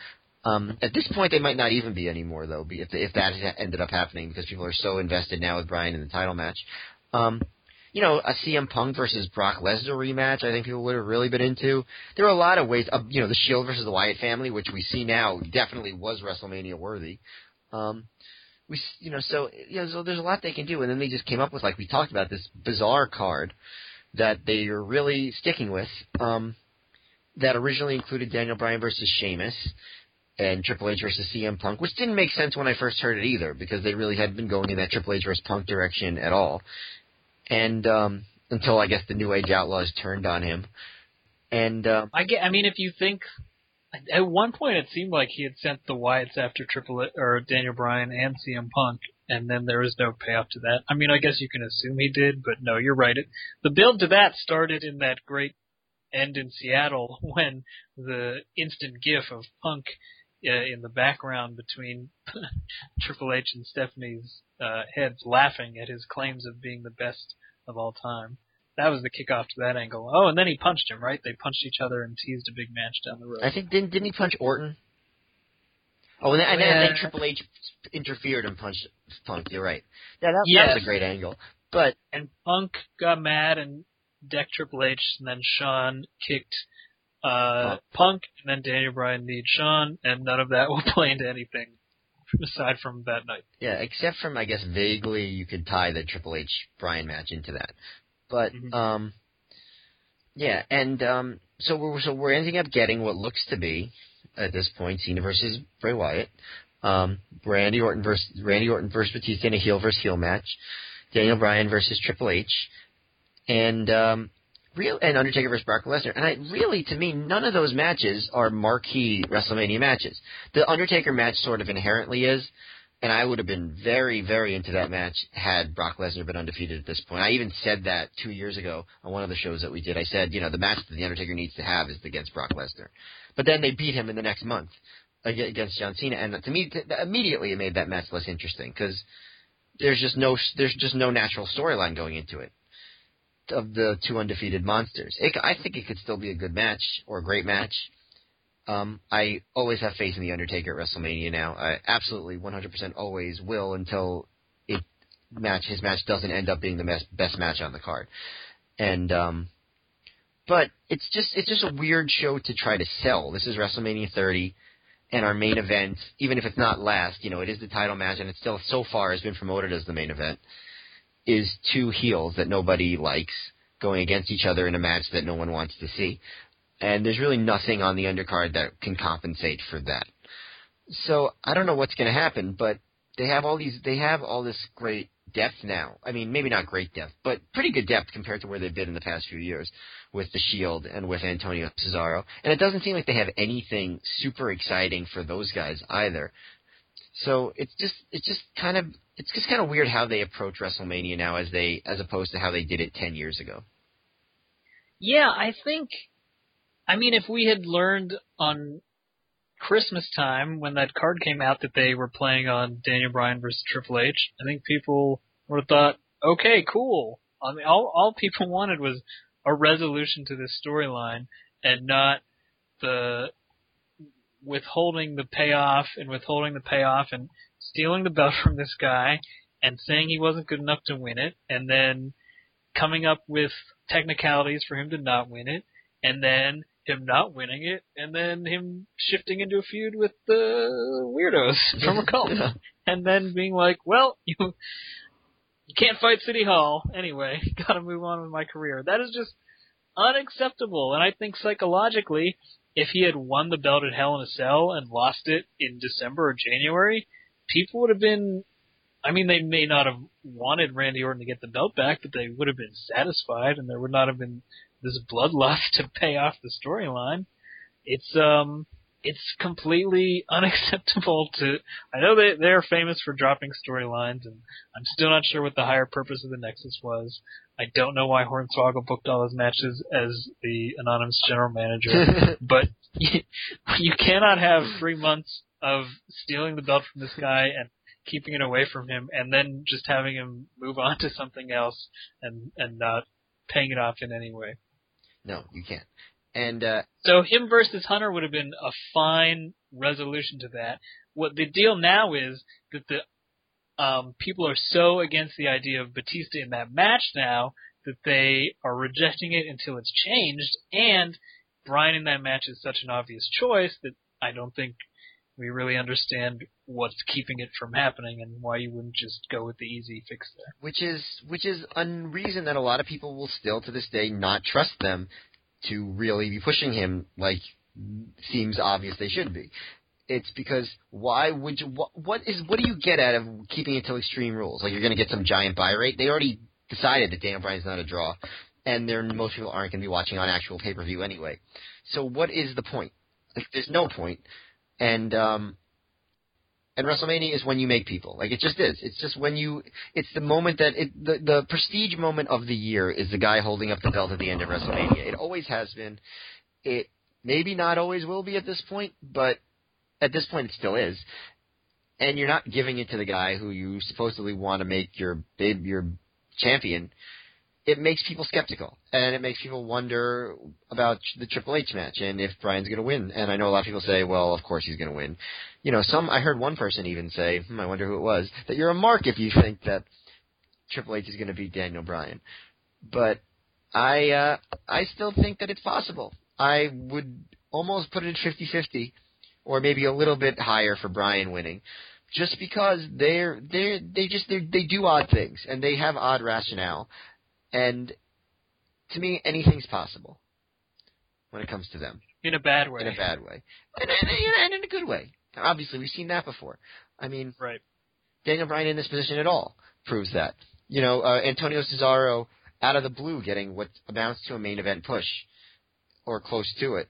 At this point, they might not even be anymore, though, if that ended up happening, because people are so invested now with Bryan in the title match. You know, a CM Punk versus Brock Lesnar rematch, I think people would have really been into. There are a lot of ways, you know, the Shield versus the Wyatt family, which we see now definitely was WrestleMania worthy. So there's a lot they can do, and then they just came up with, like we talked about, this bizarre card that they are really sticking with, that originally included Daniel Bryan versus Sheamus, and Triple H versus CM Punk, which didn't make sense when I first heard it either, because they really hadn't been going in that Triple H versus Punk direction at all. And until, I guess, the New Age Outlaws turned on him. And if you think, at one point it seemed like he had sent the Wyatts after Triple H, or Daniel Bryan and CM Punk, and then there was no payoff to that. I mean, I guess you can assume he did, but no, you're right. The build to that started in that great end in Seattle when the instant gif of Punk in the background between Triple H and Stephanie's heads laughing at his claims of being the best of all time. That was the kickoff to that angle. Oh, and then he punched him, right? They punched each other and teased a big match down the road. I think, didn't he punch Orton? Oh, and then Triple H interfered and punched Punk. You're right. Yeah, that was a great angle. And Punk got mad and decked Triple H, and then Shawn kicked Punk, and then Daniel Bryan kneed Shawn, and none of that will play into anything aside from that night. Yeah, except from, I guess, vaguely you could tie the Triple H-Bryan match into that. But, yeah, and so we're ending up getting what looks to be, at this point, Cena versus Bray Wyatt, Randy Orton versus Batista in a heel versus heel match, Daniel Bryan versus Triple H, and Undertaker versus Brock Lesnar. And to me, none of those matches are marquee WrestleMania matches. The Undertaker match sort of inherently is, and I would have been very, very into that match had Brock Lesnar been undefeated at this point. I even said that 2 years ago on one of the shows that we did. I said, the match that the Undertaker needs to have is against Brock Lesnar. But then they beat him in the next month against John Cena, and to me, immediately it made that match less interesting because there's just no natural storyline going into it of the two undefeated monsters. I think it could still be a good match or a great match. I always have faith in The Undertaker at WrestleMania now. I absolutely 100% always will until his match doesn't end up being the best match on the card. And but it's just a weird show to try to sell. This is WrestleMania 30 and our main event, even if it's not last, it is the title match, and it still so far has been promoted as the main event, is two heels that nobody likes going against each other in a match that no one wants to see. And there's really nothing on the undercard that can compensate for that. So I don't know what's going to happen, but they have all this great depth now. I mean, maybe not great depth, but pretty good depth compared to where they've been in the past few years with The Shield and with Antonio Cesaro. And it doesn't seem like they have anything super exciting for those guys either. So it's just kind of weird how they approach WrestleMania now as opposed to how they did it 10 years ago. Yeah, if we had learned on Christmas time when that card came out that they were playing on Daniel Bryan versus Triple H, I think people would have thought, okay, cool. I mean, all people wanted was a resolution to this storyline and not the withholding the payoff and stealing the belt from this guy and saying he wasn't good enough to win it and then coming up with technicalities for him to not win it and then him not winning it, and then him shifting into a feud with the weirdos from a cult. Yeah. And then being like, well, you can't fight City Hall anyway. Gotta move on with my career. That is just unacceptable. And I think psychologically, if he had won the belt at Hell in a Cell and lost it in December or January, people would have been... I mean, they may not have wanted Randy Orton to get the belt back, but they would have been satisfied, and there would not have been this bloodlust to pay off the storyline. It's completely unacceptable to... I know they're famous for dropping storylines, and I'm still not sure what the higher purpose of the Nexus was. I don't know why Hornswoggle booked all his matches as the anonymous general manager, but you cannot have 3 months of stealing the belt from this guy and keeping it away from him and then just having him move on to something else and not paying it off in any way. No, you can't. And so him versus Hunter would have been a fine resolution to that. What the deal now is that the people are so against the idea of Batista in that match now that they are rejecting it until it's changed, and Bryan in that match is such an obvious choice that I don't think we really understand what's keeping it from happening and why you wouldn't just go with the easy fix there. Which is a reason that a lot of people will still to this day not trust them to really be pushing him like seems obvious they should be. It's because why would you what do you get out of keeping it till Extreme Rules? Like, you're going to get some giant buy rate? They already decided that Daniel Bryan's not a draw, and most people aren't going to be watching on actual pay-per-view anyway. So what is the point? Like, there's no point. And WrestleMania is when you make people. Like, it just is. It's just when you – it's the moment that – the prestige moment of the year is the guy holding up the belt at the end of WrestleMania. It always has been. It maybe not always will be at this point, but at this point it still is. And you're not giving it to the guy who you supposedly want to make your champion. it makes people skeptical, and it makes people wonder about the Triple H match and if Bryan's going to win. And I know a lot of people say, well, of course he's going to win. You know, I heard one person even say, I wonder who it was, that you're a mark if you think that Triple H is going to beat Daniel Bryan. But I still think that it's possible. I would almost put it at 50-50, or maybe a little bit higher for Bryan winning. Just because they do odd things, and they have odd rationale, and to me anything's possible when it comes to them. In a bad way, and in a good way. Obviously, we've seen that before. I mean, right. Daniel Bryan in this position at all proves that. You know, Antonio Cesaro out of the blue getting what amounts to a main event push or close to it.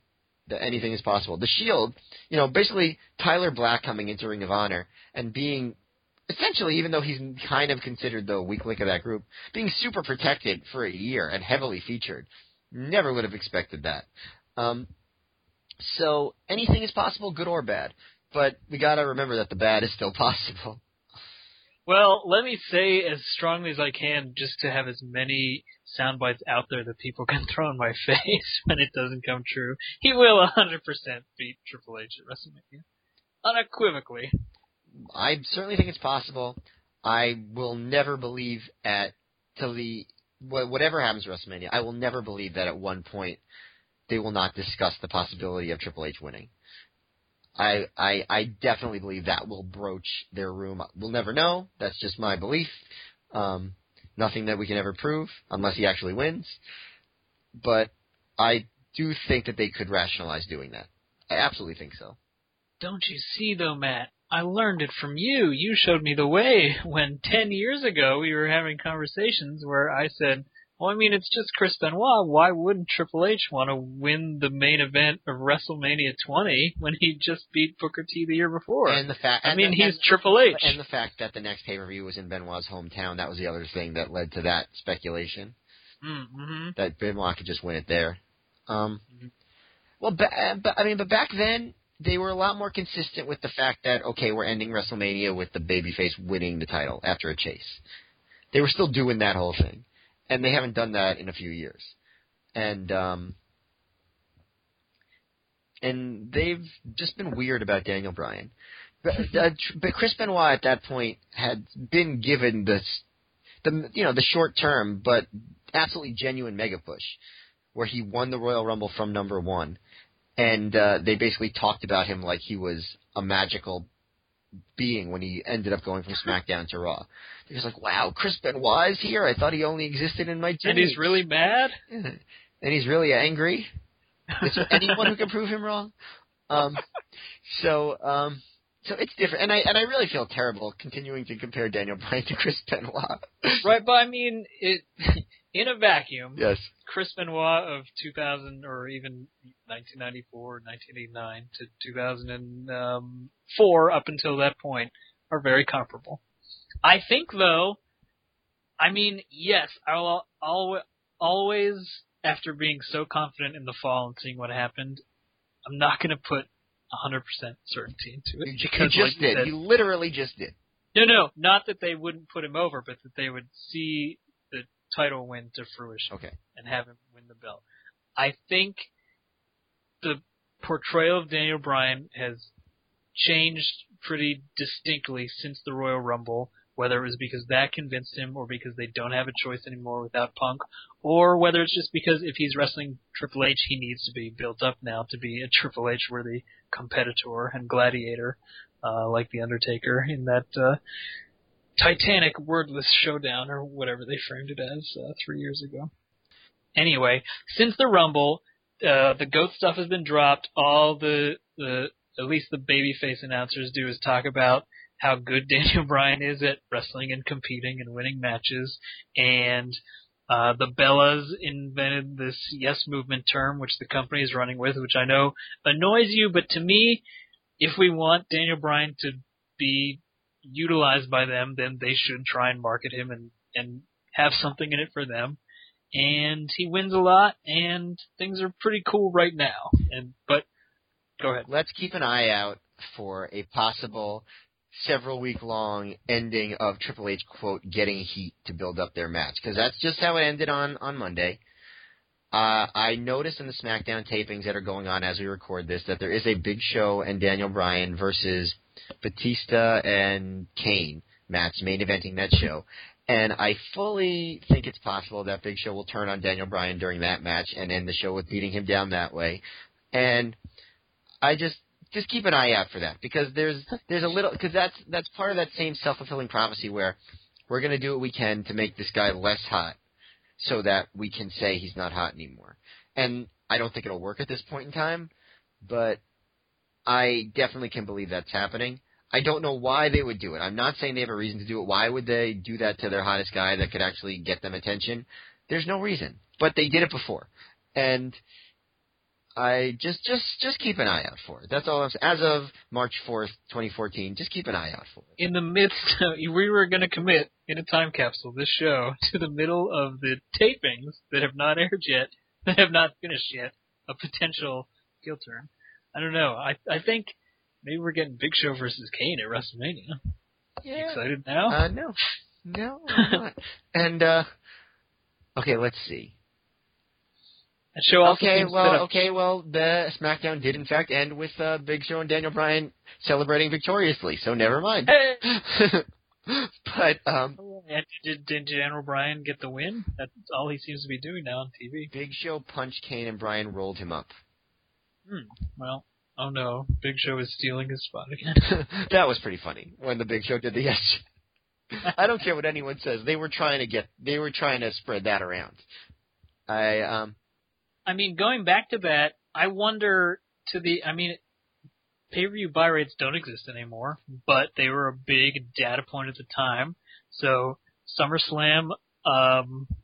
That anything is possible. The Shield, you know, basically Tyler Black coming into Ring of Honor and being essentially, even though he's kind of considered the weak link of that group, being super protected for a year and heavily featured. Never would have expected that. So anything is possible, good or bad. But we got to remember that the bad is still possible. Well, let me say as strongly as I can just to have as many sound bites out there that people can throw in my face when it doesn't come true. He will 100% beat Triple H at WrestleMania. Unequivocally. I certainly think it's possible. I will never believe whatever happens at WrestleMania, I will never believe that at one point they will not discuss the possibility of Triple H winning. I definitely believe that will broach their room. We'll never know. That's just my belief. Nothing that we can ever prove unless he actually wins. But I do think that they could rationalize doing that. I absolutely think so. Don't you see, though, Matt? I learned it from you. You showed me the way when 10 years ago we were having conversations where I said, well, I mean, it's just Chris Benoit. Why wouldn't Triple H want to win the main event of WrestleMania 20 when he just beat Booker T the year before? And the fact, he's Triple H. And the fact that the next pay-per-view was in Benoit's hometown, that was the other thing that led to that speculation. Mm-hmm. That Benoit could just win it there. But back then, they were a lot more consistent with the fact that, okay, we're ending WrestleMania with the babyface winning the title after a chase. They were still doing that whole thing. And they haven't done that in a few years. And they've just been weird about Daniel Bryan. But Chris Benoit at that point had been given the short term but absolutely genuine mega push where he won the Royal Rumble from number one. And they basically talked about him like he was a magical being when he ended up going from SmackDown to Raw. He was like, wow, Chris Benoit is here. I thought he only existed in my dreams. And he's really mad? Yeah. And he's really angry? Is there anyone who can prove him wrong? So it's different. And I really feel terrible continuing to compare Daniel Bryan to Chris Benoit. Right, but I mean, in a vacuum, yes. Chris Benoit of 2000 or even 1994, 1989 to 2004 up until that point are very comparable. I think, though, I mean, yes, I'll always, after being so confident in the fall and seeing what happened, I'm not going to put 100% certainty into it. Because you just did. You literally just did. No, not that they wouldn't put him over, but that they would see the title win to fruition and have him win the belt. I think the portrayal of Daniel Bryan has changed pretty distinctly since the Royal Rumble, whether it was because that convinced him or because they don't have a choice anymore without Punk, or whether it's just because if he's wrestling Triple H, he needs to be built up now to be a Triple H-worthy competitor and gladiator, like The Undertaker in that Titanic wordless showdown or whatever they framed it as 3 years ago. Anyway, since the Rumble, the GOAT stuff has been dropped. All the at least the babyface announcers do is talk about how good Daniel Bryan is at wrestling and competing and winning matches. And the Bellas invented this yes movement term, which the company is running with, which I know annoys you. But to me, if we want Daniel Bryan to be utilized by them, then they should try and market him and have something in it for them. And he wins a lot, and things are pretty cool right now. But go ahead. Let's keep an eye out for a possible several week long ending of Triple H, quote, getting heat to build up their match, because that's just how it ended on Monday. I noticed in the SmackDown tapings that are going on as we record this that there is a Big Show and Daniel Bryan versus Batista and Kane match, main eventing that show. And I fully think it's possible that Big Show will turn on Daniel Bryan during that match and end the show with beating him down that way. And I just keep an eye out for that, because there's a little, because that's part of that same self-fulfilling prophecy where we're going to do what we can to make this guy less hot so that we can say he's not hot anymore. And I don't think it'll work at this point in time, but I definitely can believe that's happening. I don't know why they would do it. I'm not saying they have a reason to do it. Why would they do that to their hottest guy that could actually get them attention? There's no reason. But they did it before. And I just keep an eye out for it. That's all I'm saying. As of March 4th, 2014, just keep an eye out for it. In the midst of, we were going to commit in a time capsule this show to the middle of the tapings that have not aired yet, that have not finished yet, a potential heel turn. I don't know. I think maybe we're getting Big Show versus Kane at WrestleMania. Yeah. You excited now? No, I'm not. And, okay, let's see. That show also the SmackDown did, in fact, end with Big Show and Daniel Bryan celebrating victoriously, so never mind. Hey. But, did Daniel Bryan get the win? That's all he seems to be doing now on TV. Big Show punched Kane and Bryan rolled him up. Well, oh no, Big Show is stealing his spot again. That was pretty funny when the Big Show did the yes. I don't care what anyone says. They were trying to spread that around. I mean, going back to that, I wonder pay-per-view buy rates don't exist anymore, but they were a big data point at the time. So SummerSlam,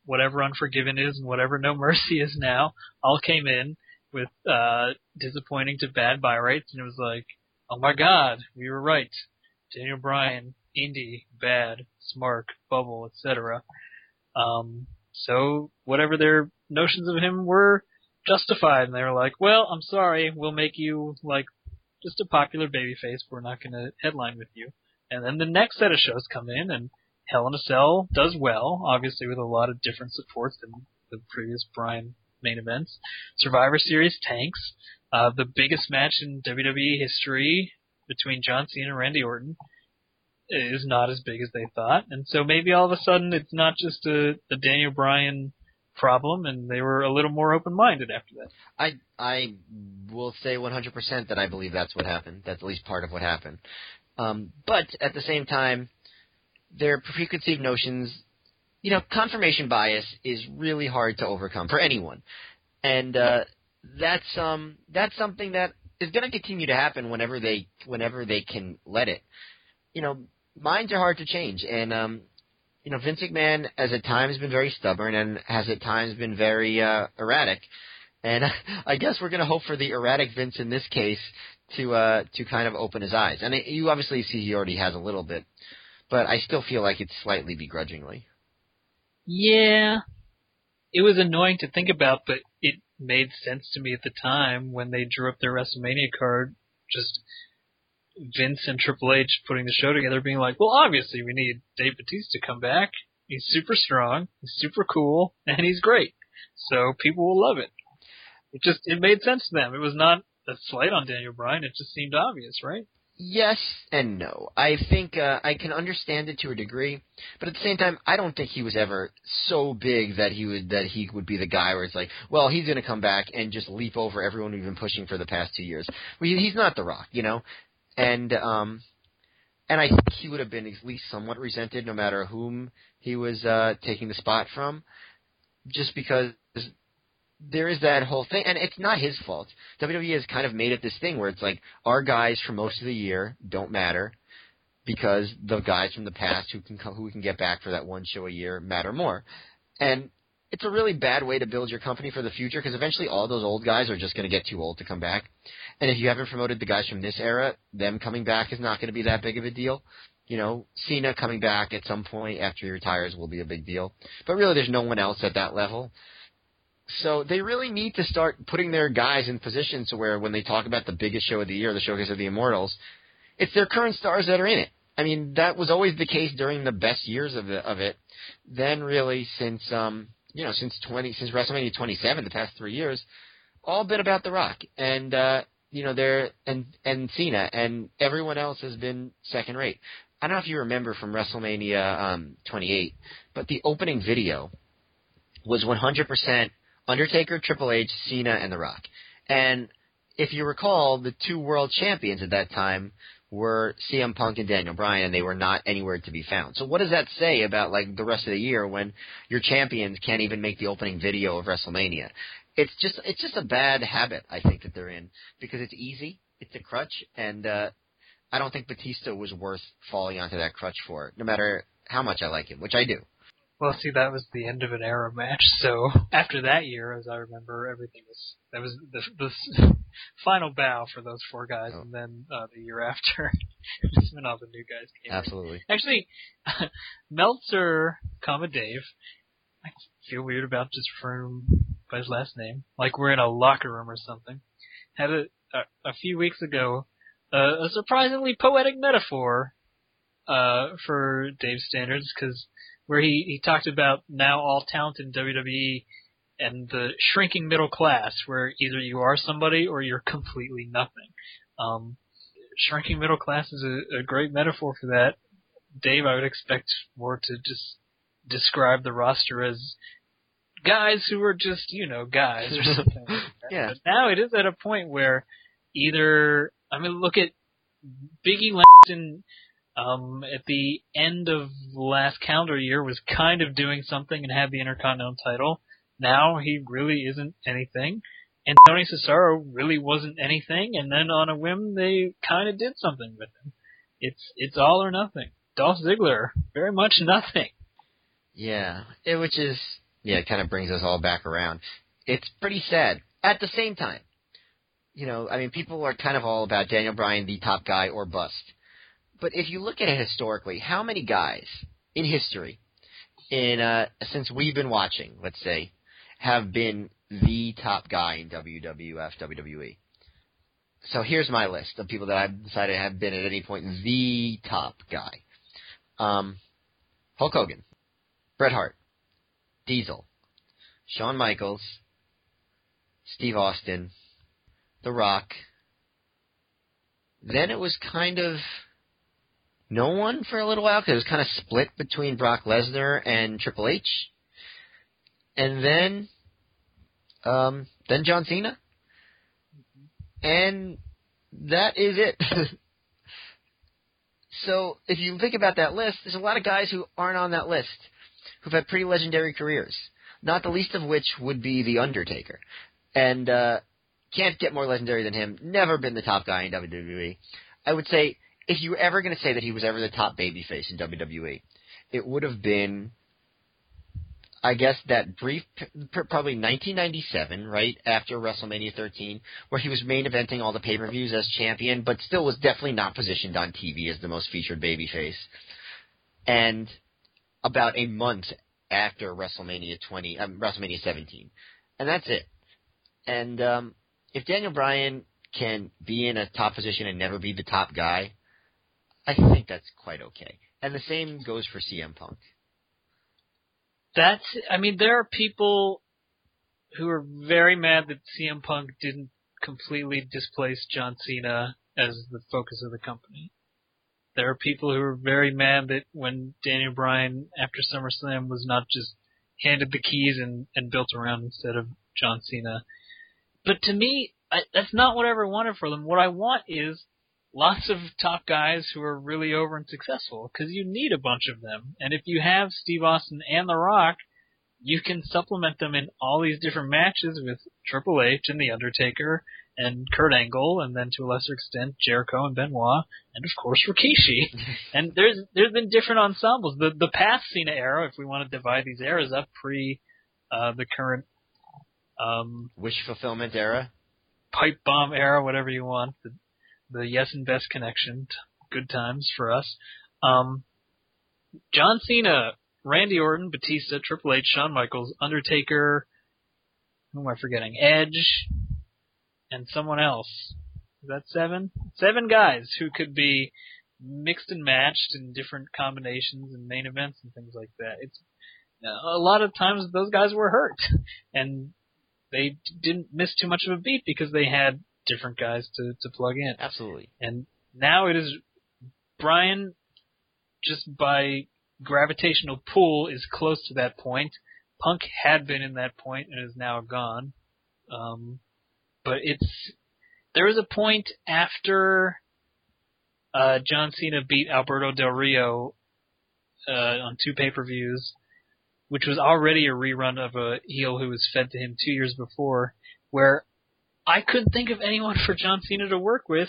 whatever Unforgiven is and whatever No Mercy is now, all came in with disappointing to bad buy rates, and it was like, oh my god, we were right. Daniel Bryan, indie, bad, Smark, Bubble, etc. So whatever their notions of him were justified, and they were like, well, I'm sorry, we'll make you like just a popular babyface, we're not going to headline with you. And then the next set of shows come in, and Hell in a Cell does well, obviously with a lot of different supports than the previous Bryan main events. Survivor Series tanks. The biggest match in WWE history between John Cena and Randy Orton is not as big as they thought. And so maybe all of a sudden it's not just a Daniel Bryan problem, and they were a little more open-minded after that. I will say 100% that I believe that's what happened. That's at least part of what happened. But at the same time, their preconceived notions, confirmation bias is really hard to overcome for anyone. And that's something that is going to continue to happen whenever they can let it. Minds are hard to change, and Vince McMahon has at times been very stubborn and has at times been very erratic. And I guess we're going to hope for the erratic Vince in this case to kind of open his eyes. And you obviously see he already has a little bit, but I still feel like it's slightly begrudgingly. Yeah. It was annoying to think about, but it made sense to me at the time when they drew up their WrestleMania card, just Vince and Triple H putting the show together being like, well, obviously we need Dave Bautista to come back. He's super strong, he's super cool, and he's great. So people will love it. It made sense to them. It was not a slight on Daniel Bryan. It just seemed obvious, right? Yes and no. I think I can understand it to a degree, but at the same time, I don't think he was ever so big that he would be the guy where it's like, well, he's going to come back and just leap over everyone we've been pushing for the past 2 years. Well, he's not The Rock, and I think he would have been at least somewhat resented no matter whom he was taking the spot from, just because there is that whole thing, and it's not his fault. WWE has kind of made it this thing where it's like, our guys for most of the year don't matter because the guys from the past who we can get back for that one show a year matter more. And it's a really bad way to build your company for the future, because eventually all those old guys are just going to get too old to come back. And if you haven't promoted the guys from this era, them coming back is not going to be that big of a deal. Cena coming back at some point after he retires will be a big deal. But really there's no one else at that level. So they really need to start putting their guys in positions to where when they talk about the biggest show of the year, the Showcase of the Immortals, it's their current stars that are in it. I mean, that was always the case during the best years of it. Then really since WrestleMania 27, the past 3 years, all been about The Rock and and Cena, and everyone else has been second rate. I don't know if you remember from WrestleMania 28, but the opening video was 100% Undertaker, Triple H, Cena, and The Rock. And if you recall, the two world champions at that time were CM Punk and Daniel Bryan, and they were not anywhere to be found. So what does that say about like the rest of the year when your champions can't even make the opening video of WrestleMania? It's just a bad habit, I think, that they're in, because it's easy, it's a crutch, and I don't think Batista was worth falling onto that crutch for, no matter how much I like him, which I do. Well, see, that was the end of an era match, so after that year, as I remember, everything was – that was the final bow for those four guys, and then the year after, just when all the new guys came. Absolutely. Actually, Meltzer, Dave, I feel weird about just referring by his last name, like we're in a locker room or something, had a few weeks ago a surprisingly poetic metaphor for Dave's standards, because – where he talked about now all talent in WWE and the shrinking middle class, where either you are somebody or you're completely nothing. Shrinking middle class is a great metaphor for that. Dave, I would expect more to just describe the roster as guys who are just, guys or something like that. Yeah. But now it is at a point where either, look at Big E Langston. At the end of last calendar year was kind of doing something and had the Intercontinental title. Now he really isn't anything. And Antonio Cesaro really wasn't anything, and then on a whim they kind of did something with him. It's all or nothing. Dolph Ziggler, very much nothing. Yeah, it kind of brings us all back around. It's pretty sad. At the same time, people are kind of all about Daniel Bryan, the top guy or bust. But if you look at it historically, how many guys in history, since we've been watching, let's say, have been the top guy in WWF, WWE? So here's my list of people that I've decided have been at any point the top guy. Hulk Hogan, Bret Hart, Diesel, Shawn Michaels, Steve Austin, The Rock. Then it was kind of... no one for a little while, because it was kind of split between Brock Lesnar and Triple H. And then John Cena. And that is it. So if you think about that list, there's a lot of guys who aren't on that list who've had pretty legendary careers, not the least of which would be The Undertaker. And can't get more legendary than him. Never been the top guy in WWE. I would say... if you were ever going to say that he was ever the top babyface in WWE, it would have been, I guess, that brief, probably 1997, right, after WrestleMania 13, where he was main eventing all the pay-per-views as champion, but still was definitely not positioned on TV as the most featured babyface. And about a month after WrestleMania 17. And that's it. And if Daniel Bryan can be in a top position and never be the top guy, I think that's quite okay. And the same goes for CM Punk. There are people who are very mad that CM Punk didn't completely displace John Cena as the focus of the company. There are people who are very mad that when Daniel Bryan, after SummerSlam, was not just handed the keys and built around instead of John Cena. But to me, that's not what I ever wanted for them. What I want is lots of top guys who are really over and successful, because you need a bunch of them. And if you have Steve Austin and The Rock, you can supplement them in all these different matches with Triple H and The Undertaker and Kurt Angle, and then to a lesser extent Jericho and Benoit, and of course Rikishi. And there's been different ensembles. The past Cena era, if we want to divide these eras up, pre the current wish fulfillment era, pipe bomb era, whatever you want. The yes and best connection. Good times for us. John Cena, Randy Orton, Batista, Triple H, Shawn Michaels, Undertaker, who am I forgetting? Edge, and someone else. Is that seven? Seven guys who could be mixed and matched in different combinations and main events and things like that. It's a lot of times those guys were hurt, and they didn't miss too much of a beat because they had different guys to plug in. Absolutely. And now it is Bryan, just by gravitational pull, is close to that point. Punk had been in that point and is now gone. But there was a point after John Cena beat Alberto Del Rio on 2 pay-per-views, which was already a rerun of a heel who was fed to him 2 years before, where I couldn't think of anyone for John Cena to work with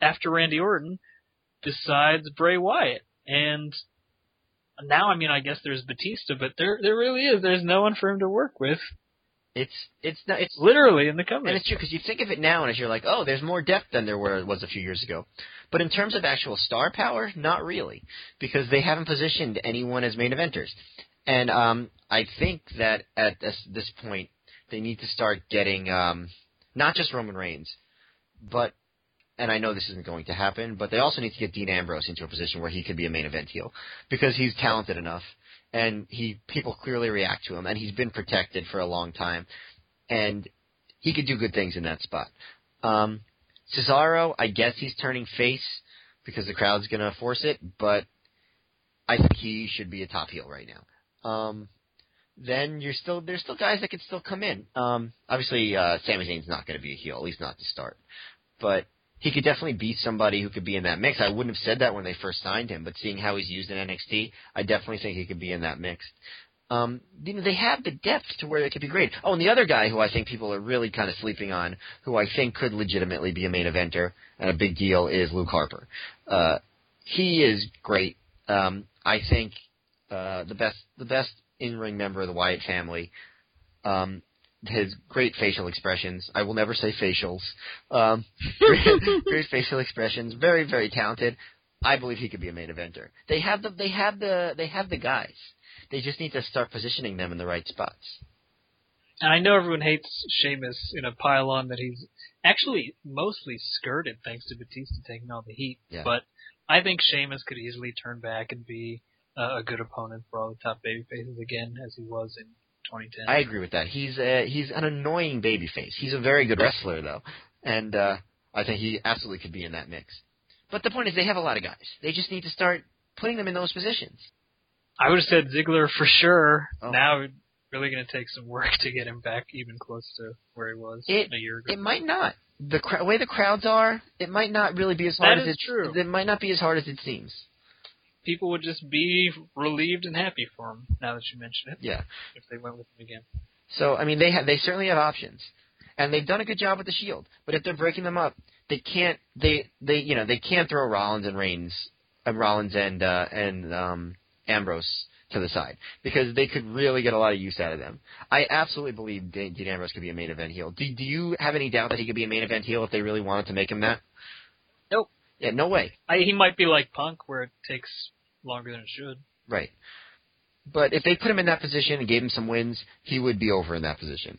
after Randy Orton besides Bray Wyatt. And now, I mean, I guess there's Batista, but there really is. There's no one for him to work with. It's literally in the company. And it's true, because you think of it now, and as you're like, oh, there's more depth than there was a few years ago. But in terms of actual star power, not really, because they haven't positioned anyone as main eventers. And I think that at this point, they need to start getting not just Roman Reigns, but – and I know this isn't going to happen, but they also need to get Dean Ambrose into a position where he could be a main event heel, because he's talented enough. And people clearly react to him, and he's been protected for a long time, and he could do good things in that spot. Cesaro, I guess he's turning face because the crowd's going to force it, but I think he should be a top heel right now. Then there's still guys that could still come in. Obviously, Sami Zayn's not going to be a heel, at least not to start, but he could definitely be somebody who could be in that mix. I wouldn't have said that when they first signed him, but seeing how he's used in NXT, I definitely think he could be in that mix. They have the depth to where they could be great. Oh, and the other guy who I think people are really kind of sleeping on, who I think could legitimately be a main eventer and a big deal, is Luke Harper. He is great. I think the best in-ring member of the Wyatt family. His great facial expressions. I will never say facials. Great facial expressions. Very, very talented. I believe he could be a main eventer. They have the guys. They just need to start positioning them in the right spots. And I know everyone hates Sheamus in a pile-on that he's actually mostly skirted thanks to Batista taking all the heat. Yeah. But I think Sheamus could easily turn back and be a good opponent for all the top babyfaces again, as he was in 2010. I agree with that. He's an annoying babyface. He's a very good wrestler, though, and I think he absolutely could be in that mix. But the point is, they have a lot of guys. They just need to start putting them in those positions. I would have said Ziggler for sure. Oh. Now it's really going to take some work to get him back even close to where he was a year ago. It might not. The way the crowds are, it might not really be as hard as it's true. It might not be as hard as it seems. People would just be relieved and happy for him, now that you mention it. Yeah. If they went with him again. So, I mean, they certainly have options. And they've done a good job with the Shield. But if they're breaking them up, they can't they can't throw Rollins and Ambrose to the side, because they could really get a lot of use out of them. I absolutely believe Dean Ambrose could be a main event heel. Do you have any doubt that he could be a main event heel if they really wanted to make him that? Nope. Yeah, no way. He might be like Punk, where it takes longer than it should. Right. But if they put him in that position and gave him some wins, he would be over in that position.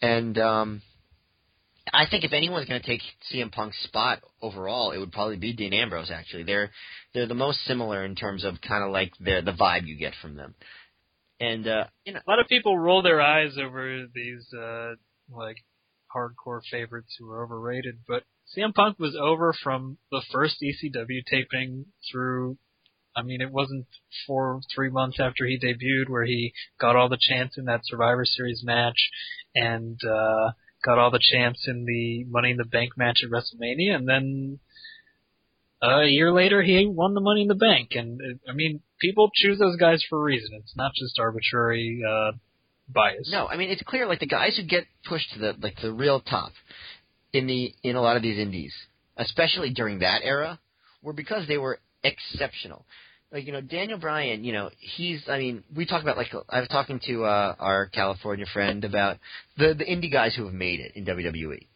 And I think if anyone's going to take CM Punk's spot overall, it would probably be Dean Ambrose, actually. They're the most similar in terms of kind of like the vibe you get from them. And a lot of people roll their eyes over these hardcore favorites who are overrated, but CM Punk was over from the first ECW taping through, I mean, it wasn't 3 months after he debuted where he got all the chance in that Survivor Series match and got all the chance in the Money in the Bank match at WrestleMania. And then a year later, he won the Money in the Bank. And, I mean, people choose those guys for a reason. It's not just arbitrary bias. No, I mean, it's clear, like, the guys who get pushed to the real top in a lot of these indies, especially during that era, were because they were exceptional. Like, Daniel Bryan, we talk about, I was talking to our California friend about the indie guys who have made it in WWE.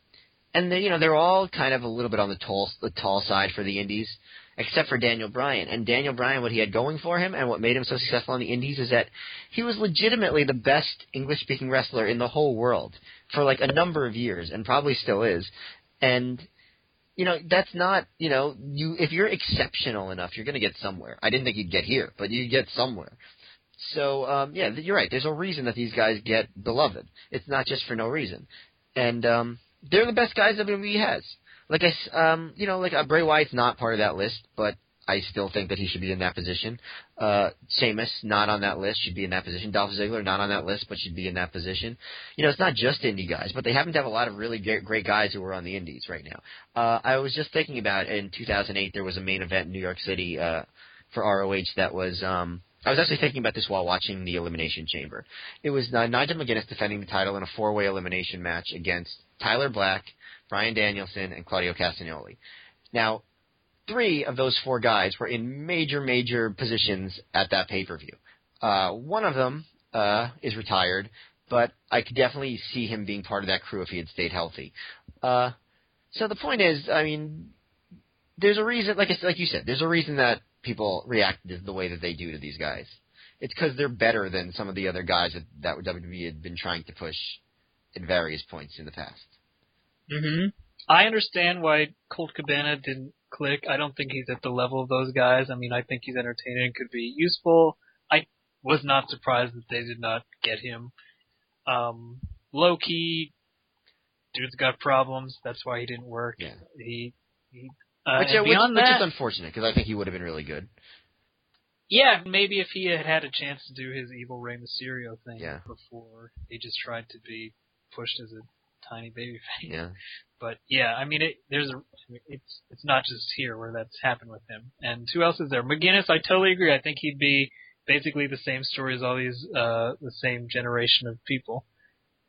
And, they're all kind of a little bit on the tall side for the indies, except for Daniel Bryan. And Daniel Bryan, what he had going for him and what made him so successful in the indies is that he was legitimately the best English-speaking wrestler in the whole world for, a number of years, and probably still is. And you know, that's not, you know, you if you're exceptional enough, you're going to get somewhere. I didn't think you'd get here, but you get somewhere. So, yeah, you're right. There's a reason that these guys get beloved. It's not just for no reason. And they're the best guys WWE has. Like, you know, like Bray Wyatt's not part of that list, but I still think that he should be in that position. Sheamus, not on that list, should be in that position. Dolph Ziggler, not on that list, but should be in that position. You know, it's not just indie guys, but they happen to have a lot of really great guys who are on the indies right now. I was just thinking about it. In 2008, there was a main event in New York City for ROH that was I was actually thinking about this while watching the Elimination Chamber. It was Nigel McGuinness defending the title in a four-way elimination match against Tyler Black, Bryan Danielson, and Claudio Castagnoli. Now, three of those four guys were in major, major positions at that pay-per-view. One of them is retired, but I could definitely see him being part of that crew if he had stayed healthy. So the point is, I mean, there's a reason, like you said, there's a reason that people react the way that they do to these guys. It's because they're better than some of the other guys that WWE had been trying to push at various points in the past. Mm-hmm. I understand why Colt Cabana didn't click. I don't think he's at the level of those guys. I mean, I think he's entertaining and could be useful. I was not surprised that they did not get him. Low-key, dude's got problems. That's why he didn't work. Yeah. Which is unfortunate, because I think he would have been really good. Yeah, maybe if he had had a chance to do his evil Rey Mysterio thing before he just tried to be pushed as a tiny baby face. Yeah. But yeah, I mean, it's not just here where that's happened with him. And who else is there? McGuinness, I totally agree. I think he'd be basically the same story as all these the same generation of people,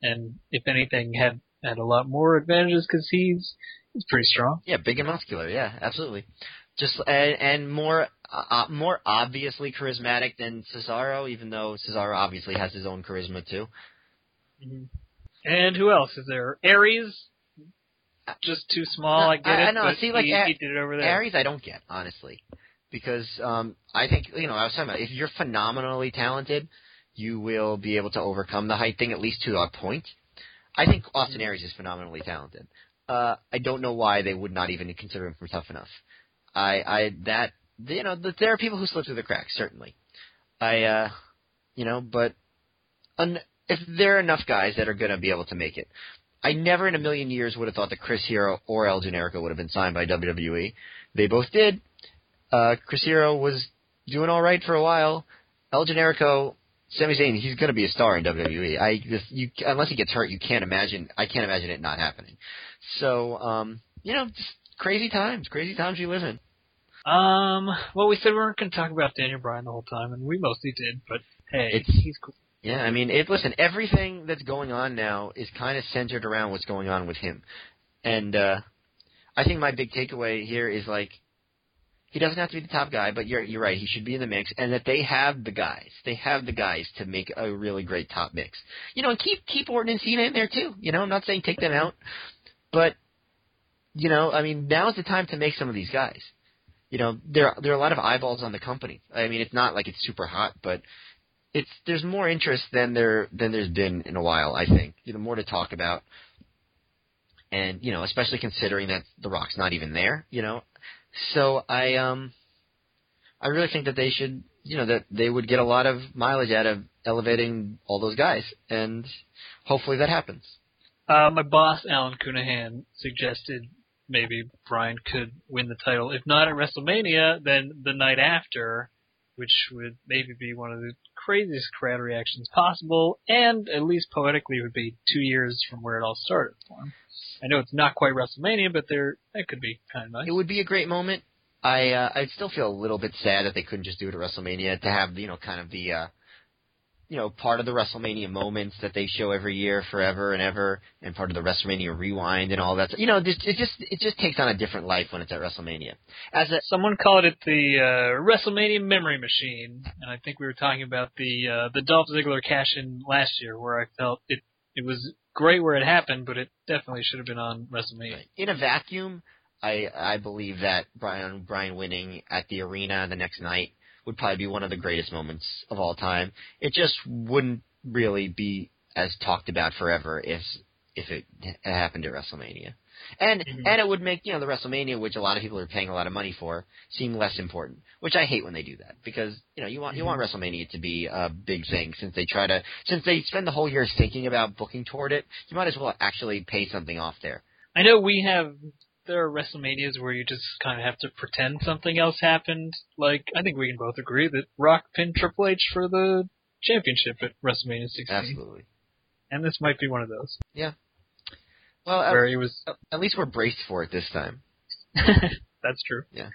and if anything, had a lot more advantages because he's pretty strong. Yeah, big and muscular. Yeah, absolutely. Just and more obviously charismatic than Cesaro, even though Cesaro obviously has his own charisma too. Mm-hmm. And who else is there? Aries. Just too small, no, I get it. I know. But see, like, he did it over there. Aries I don't get, honestly. Because I think, you know, I was talking about, if you're phenomenally talented, you will be able to overcome the height thing, at least to a point. I think Austin Aries is phenomenally talented. I don't know why they would not even consider him for Tough Enough. You know, there are people who slip through the cracks, certainly. You know, but if there are enough guys that are going to be able to make it. I never in a million years would have thought that Chris Hero or El Generico would have been signed by WWE. They both did. Chris Hero was doing all right for a while. El Generico, Sami Zayn, he's going to be a star in WWE. Unless he gets hurt, I can't imagine it not happening. So, you know, just crazy times you live in. Well, we said we weren't going to talk about Daniel Bryan the whole time, and we mostly did, but hey, he's cool. Yeah, I mean, listen, everything that's going on now is kind of centered around what's going on with him. And I think my big takeaway here is, like, he doesn't have to be the top guy, but you're right, he should be in the mix, and that they have the guys. They have the guys to make a really great top mix. You know, and keep Orton and Cena in there, too. You know, I'm not saying take them out, but, you know, I mean, now's the time to make some of these guys. You know, there are a lot of eyeballs on the company. I mean, it's not like it's super hot, but there's more interest than there's been in a while, I think. You know, more to talk about, and you know, especially considering that The Rock's not even there. You know, so I really think that they should, you know, that they would get a lot of mileage out of elevating all those guys, and hopefully that happens. My boss, Alan Cunahan, suggested maybe Bryan could win the title. If not at WrestleMania, then the night after, which would maybe be one of the craziest crowd reactions possible, and at least poetically would be 2 years from where it all started for him. I know it's not quite WrestleMania, but that could be kind of nice. It would be a great moment. I'd still feel a little bit sad that they couldn't just do it at WrestleMania to have, you know, kind of the, you know, part of the WrestleMania moments that they show every year forever and ever, and part of the WrestleMania rewind and all that. You know, it just takes on a different life when it's at WrestleMania. Someone called it the WrestleMania memory machine, and I think we were talking about the Dolph Ziggler cash-in last year, where I felt it was great where it happened, but it definitely should have been on WrestleMania. Right. In a vacuum, I believe that Bryan winning at the arena the next night would probably be one of the greatest moments of all time. It just wouldn't really be as talked about forever if if it happened at WrestleMania. And it would make, the WrestleMania, which a lot of people are paying a lot of money for, seem less important, which I hate when they do that, because, you want WrestleMania to be a big thing, since they spend the whole year thinking about booking toward it, you might as well actually pay something off there. I know there are WrestleManias where you just kind of have to pretend something else happened. Like, I think we can both agree that Rock pinned Triple H for the championship at WrestleMania 16. Absolutely. And this might be one of those. Yeah. Well, where he was, at least we're braced for it this time. That's true. Yeah.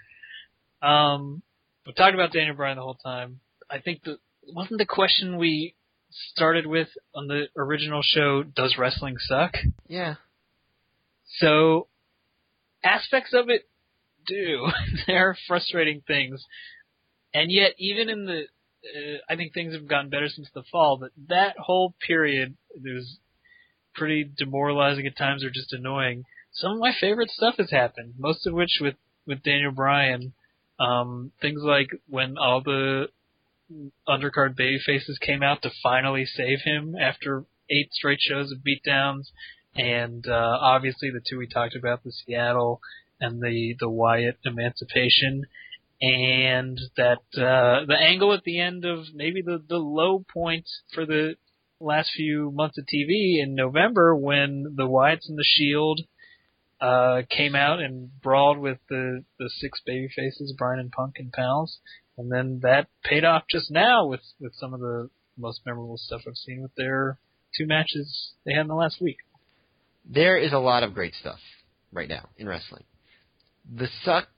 We've talked about Daniel Bryan the whole time. I think wasn't the question we started with on the original show, does wrestling suck? Yeah. So, aspects of it do. There are frustrating things. And yet, even in the, I think things have gotten better since the fall, but that whole period, it was pretty demoralizing at times, or just annoying. Some of my favorite stuff has happened, most of which with Daniel Bryan. Things like when all the undercard baby faces came out to finally save him after 8 straight shows of beatdowns. And obviously the two we talked about, the Seattle and the Wyatt emancipation, and that the angle at the end of maybe the low point for the last few months of TV in November, when the Wyatts and the Shield came out and brawled with the 6 baby faces, Bryan and Punk and pals, and then that paid off just now with some of the most memorable stuff I've seen with their 2 matches they had in the last week. There is a lot of great stuff right now in wrestling. The suck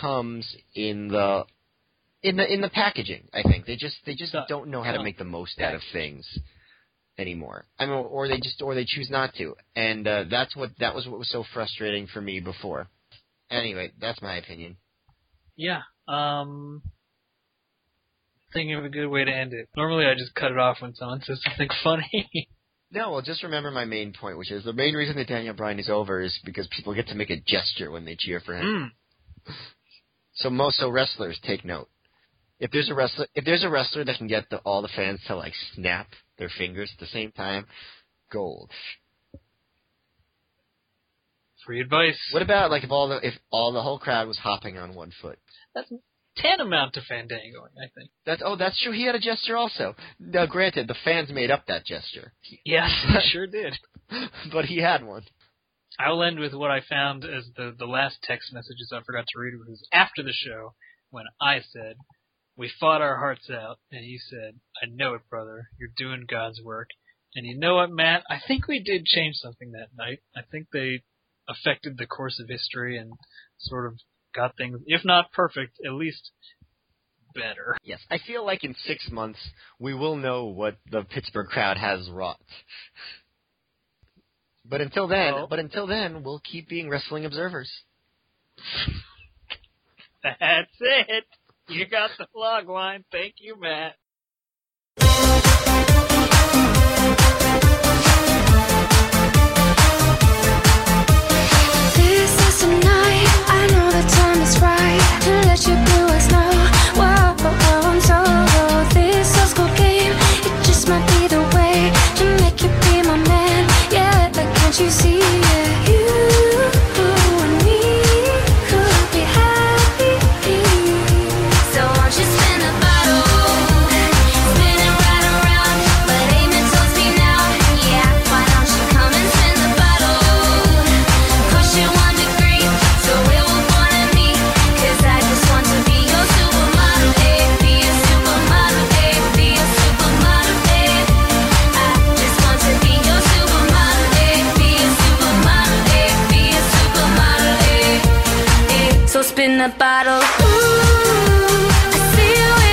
comes in the packaging, I think. They just don't know how to make the most out of things anymore. I mean, or they choose not to. And that was what was so frustrating for me before. Anyway, that's my opinion. Yeah. Thinking of a good way to end it. Normally I just cut it off when someone says something funny. No, well, just remember my main point, which is the main reason that Daniel Bryan is over is because people get to make a gesture when they cheer for him. Mm. So wrestlers, take note. If there's a wrestler that can get all the fans to snap their fingers at the same time, gold. Free advice. What about if the whole crowd was hopping on one foot? That's tantamount to fandangoing, I think. That's true. He had a gesture also. Now, granted, the fans made up that gesture. Yes, they sure did. But he had one. I'll end with what I found as the last text messages I forgot to read, which was after the show, when I said, "We fought our hearts out," and he said, "I know it, brother. You're doing God's work. And you know what, Matt? I think we did change something that night. I think they affected the course of history and sort of got things, if not perfect, at least better." Yes, I feel like in 6 months we will know what the Pittsburgh crowd has wrought. But until then, we'll keep being wrestling observers. That's it. You got the log line. Thank you, Matt. This is the night. I know the time is right to let you do us now. Wow, I'm so low. This old school game, it just might be the way to make you be my man. Yeah, but can't you see it? You and me could be happy. So won't you spin the bottle, spinning right around. But Amen tells me now, yeah, why don't you come and spin the bottle? Push it 1 degree, so it will wanna me. Cause I just want to be your supermodel, baby. A supermodel, baby. A supermodel, baby. I just want to be your supermodel, baby. A supermodel, baby. A supermodel, baby. So spin the bottle. Push you on.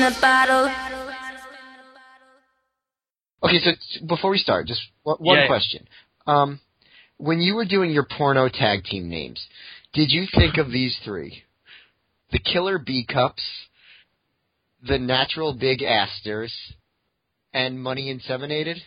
in a bottle. Okay, so before we start, just one question. When you were doing your porno tag team names, did you think of these three? The Killer B-Cups, the Natural Big Asters, and Money Inseminated?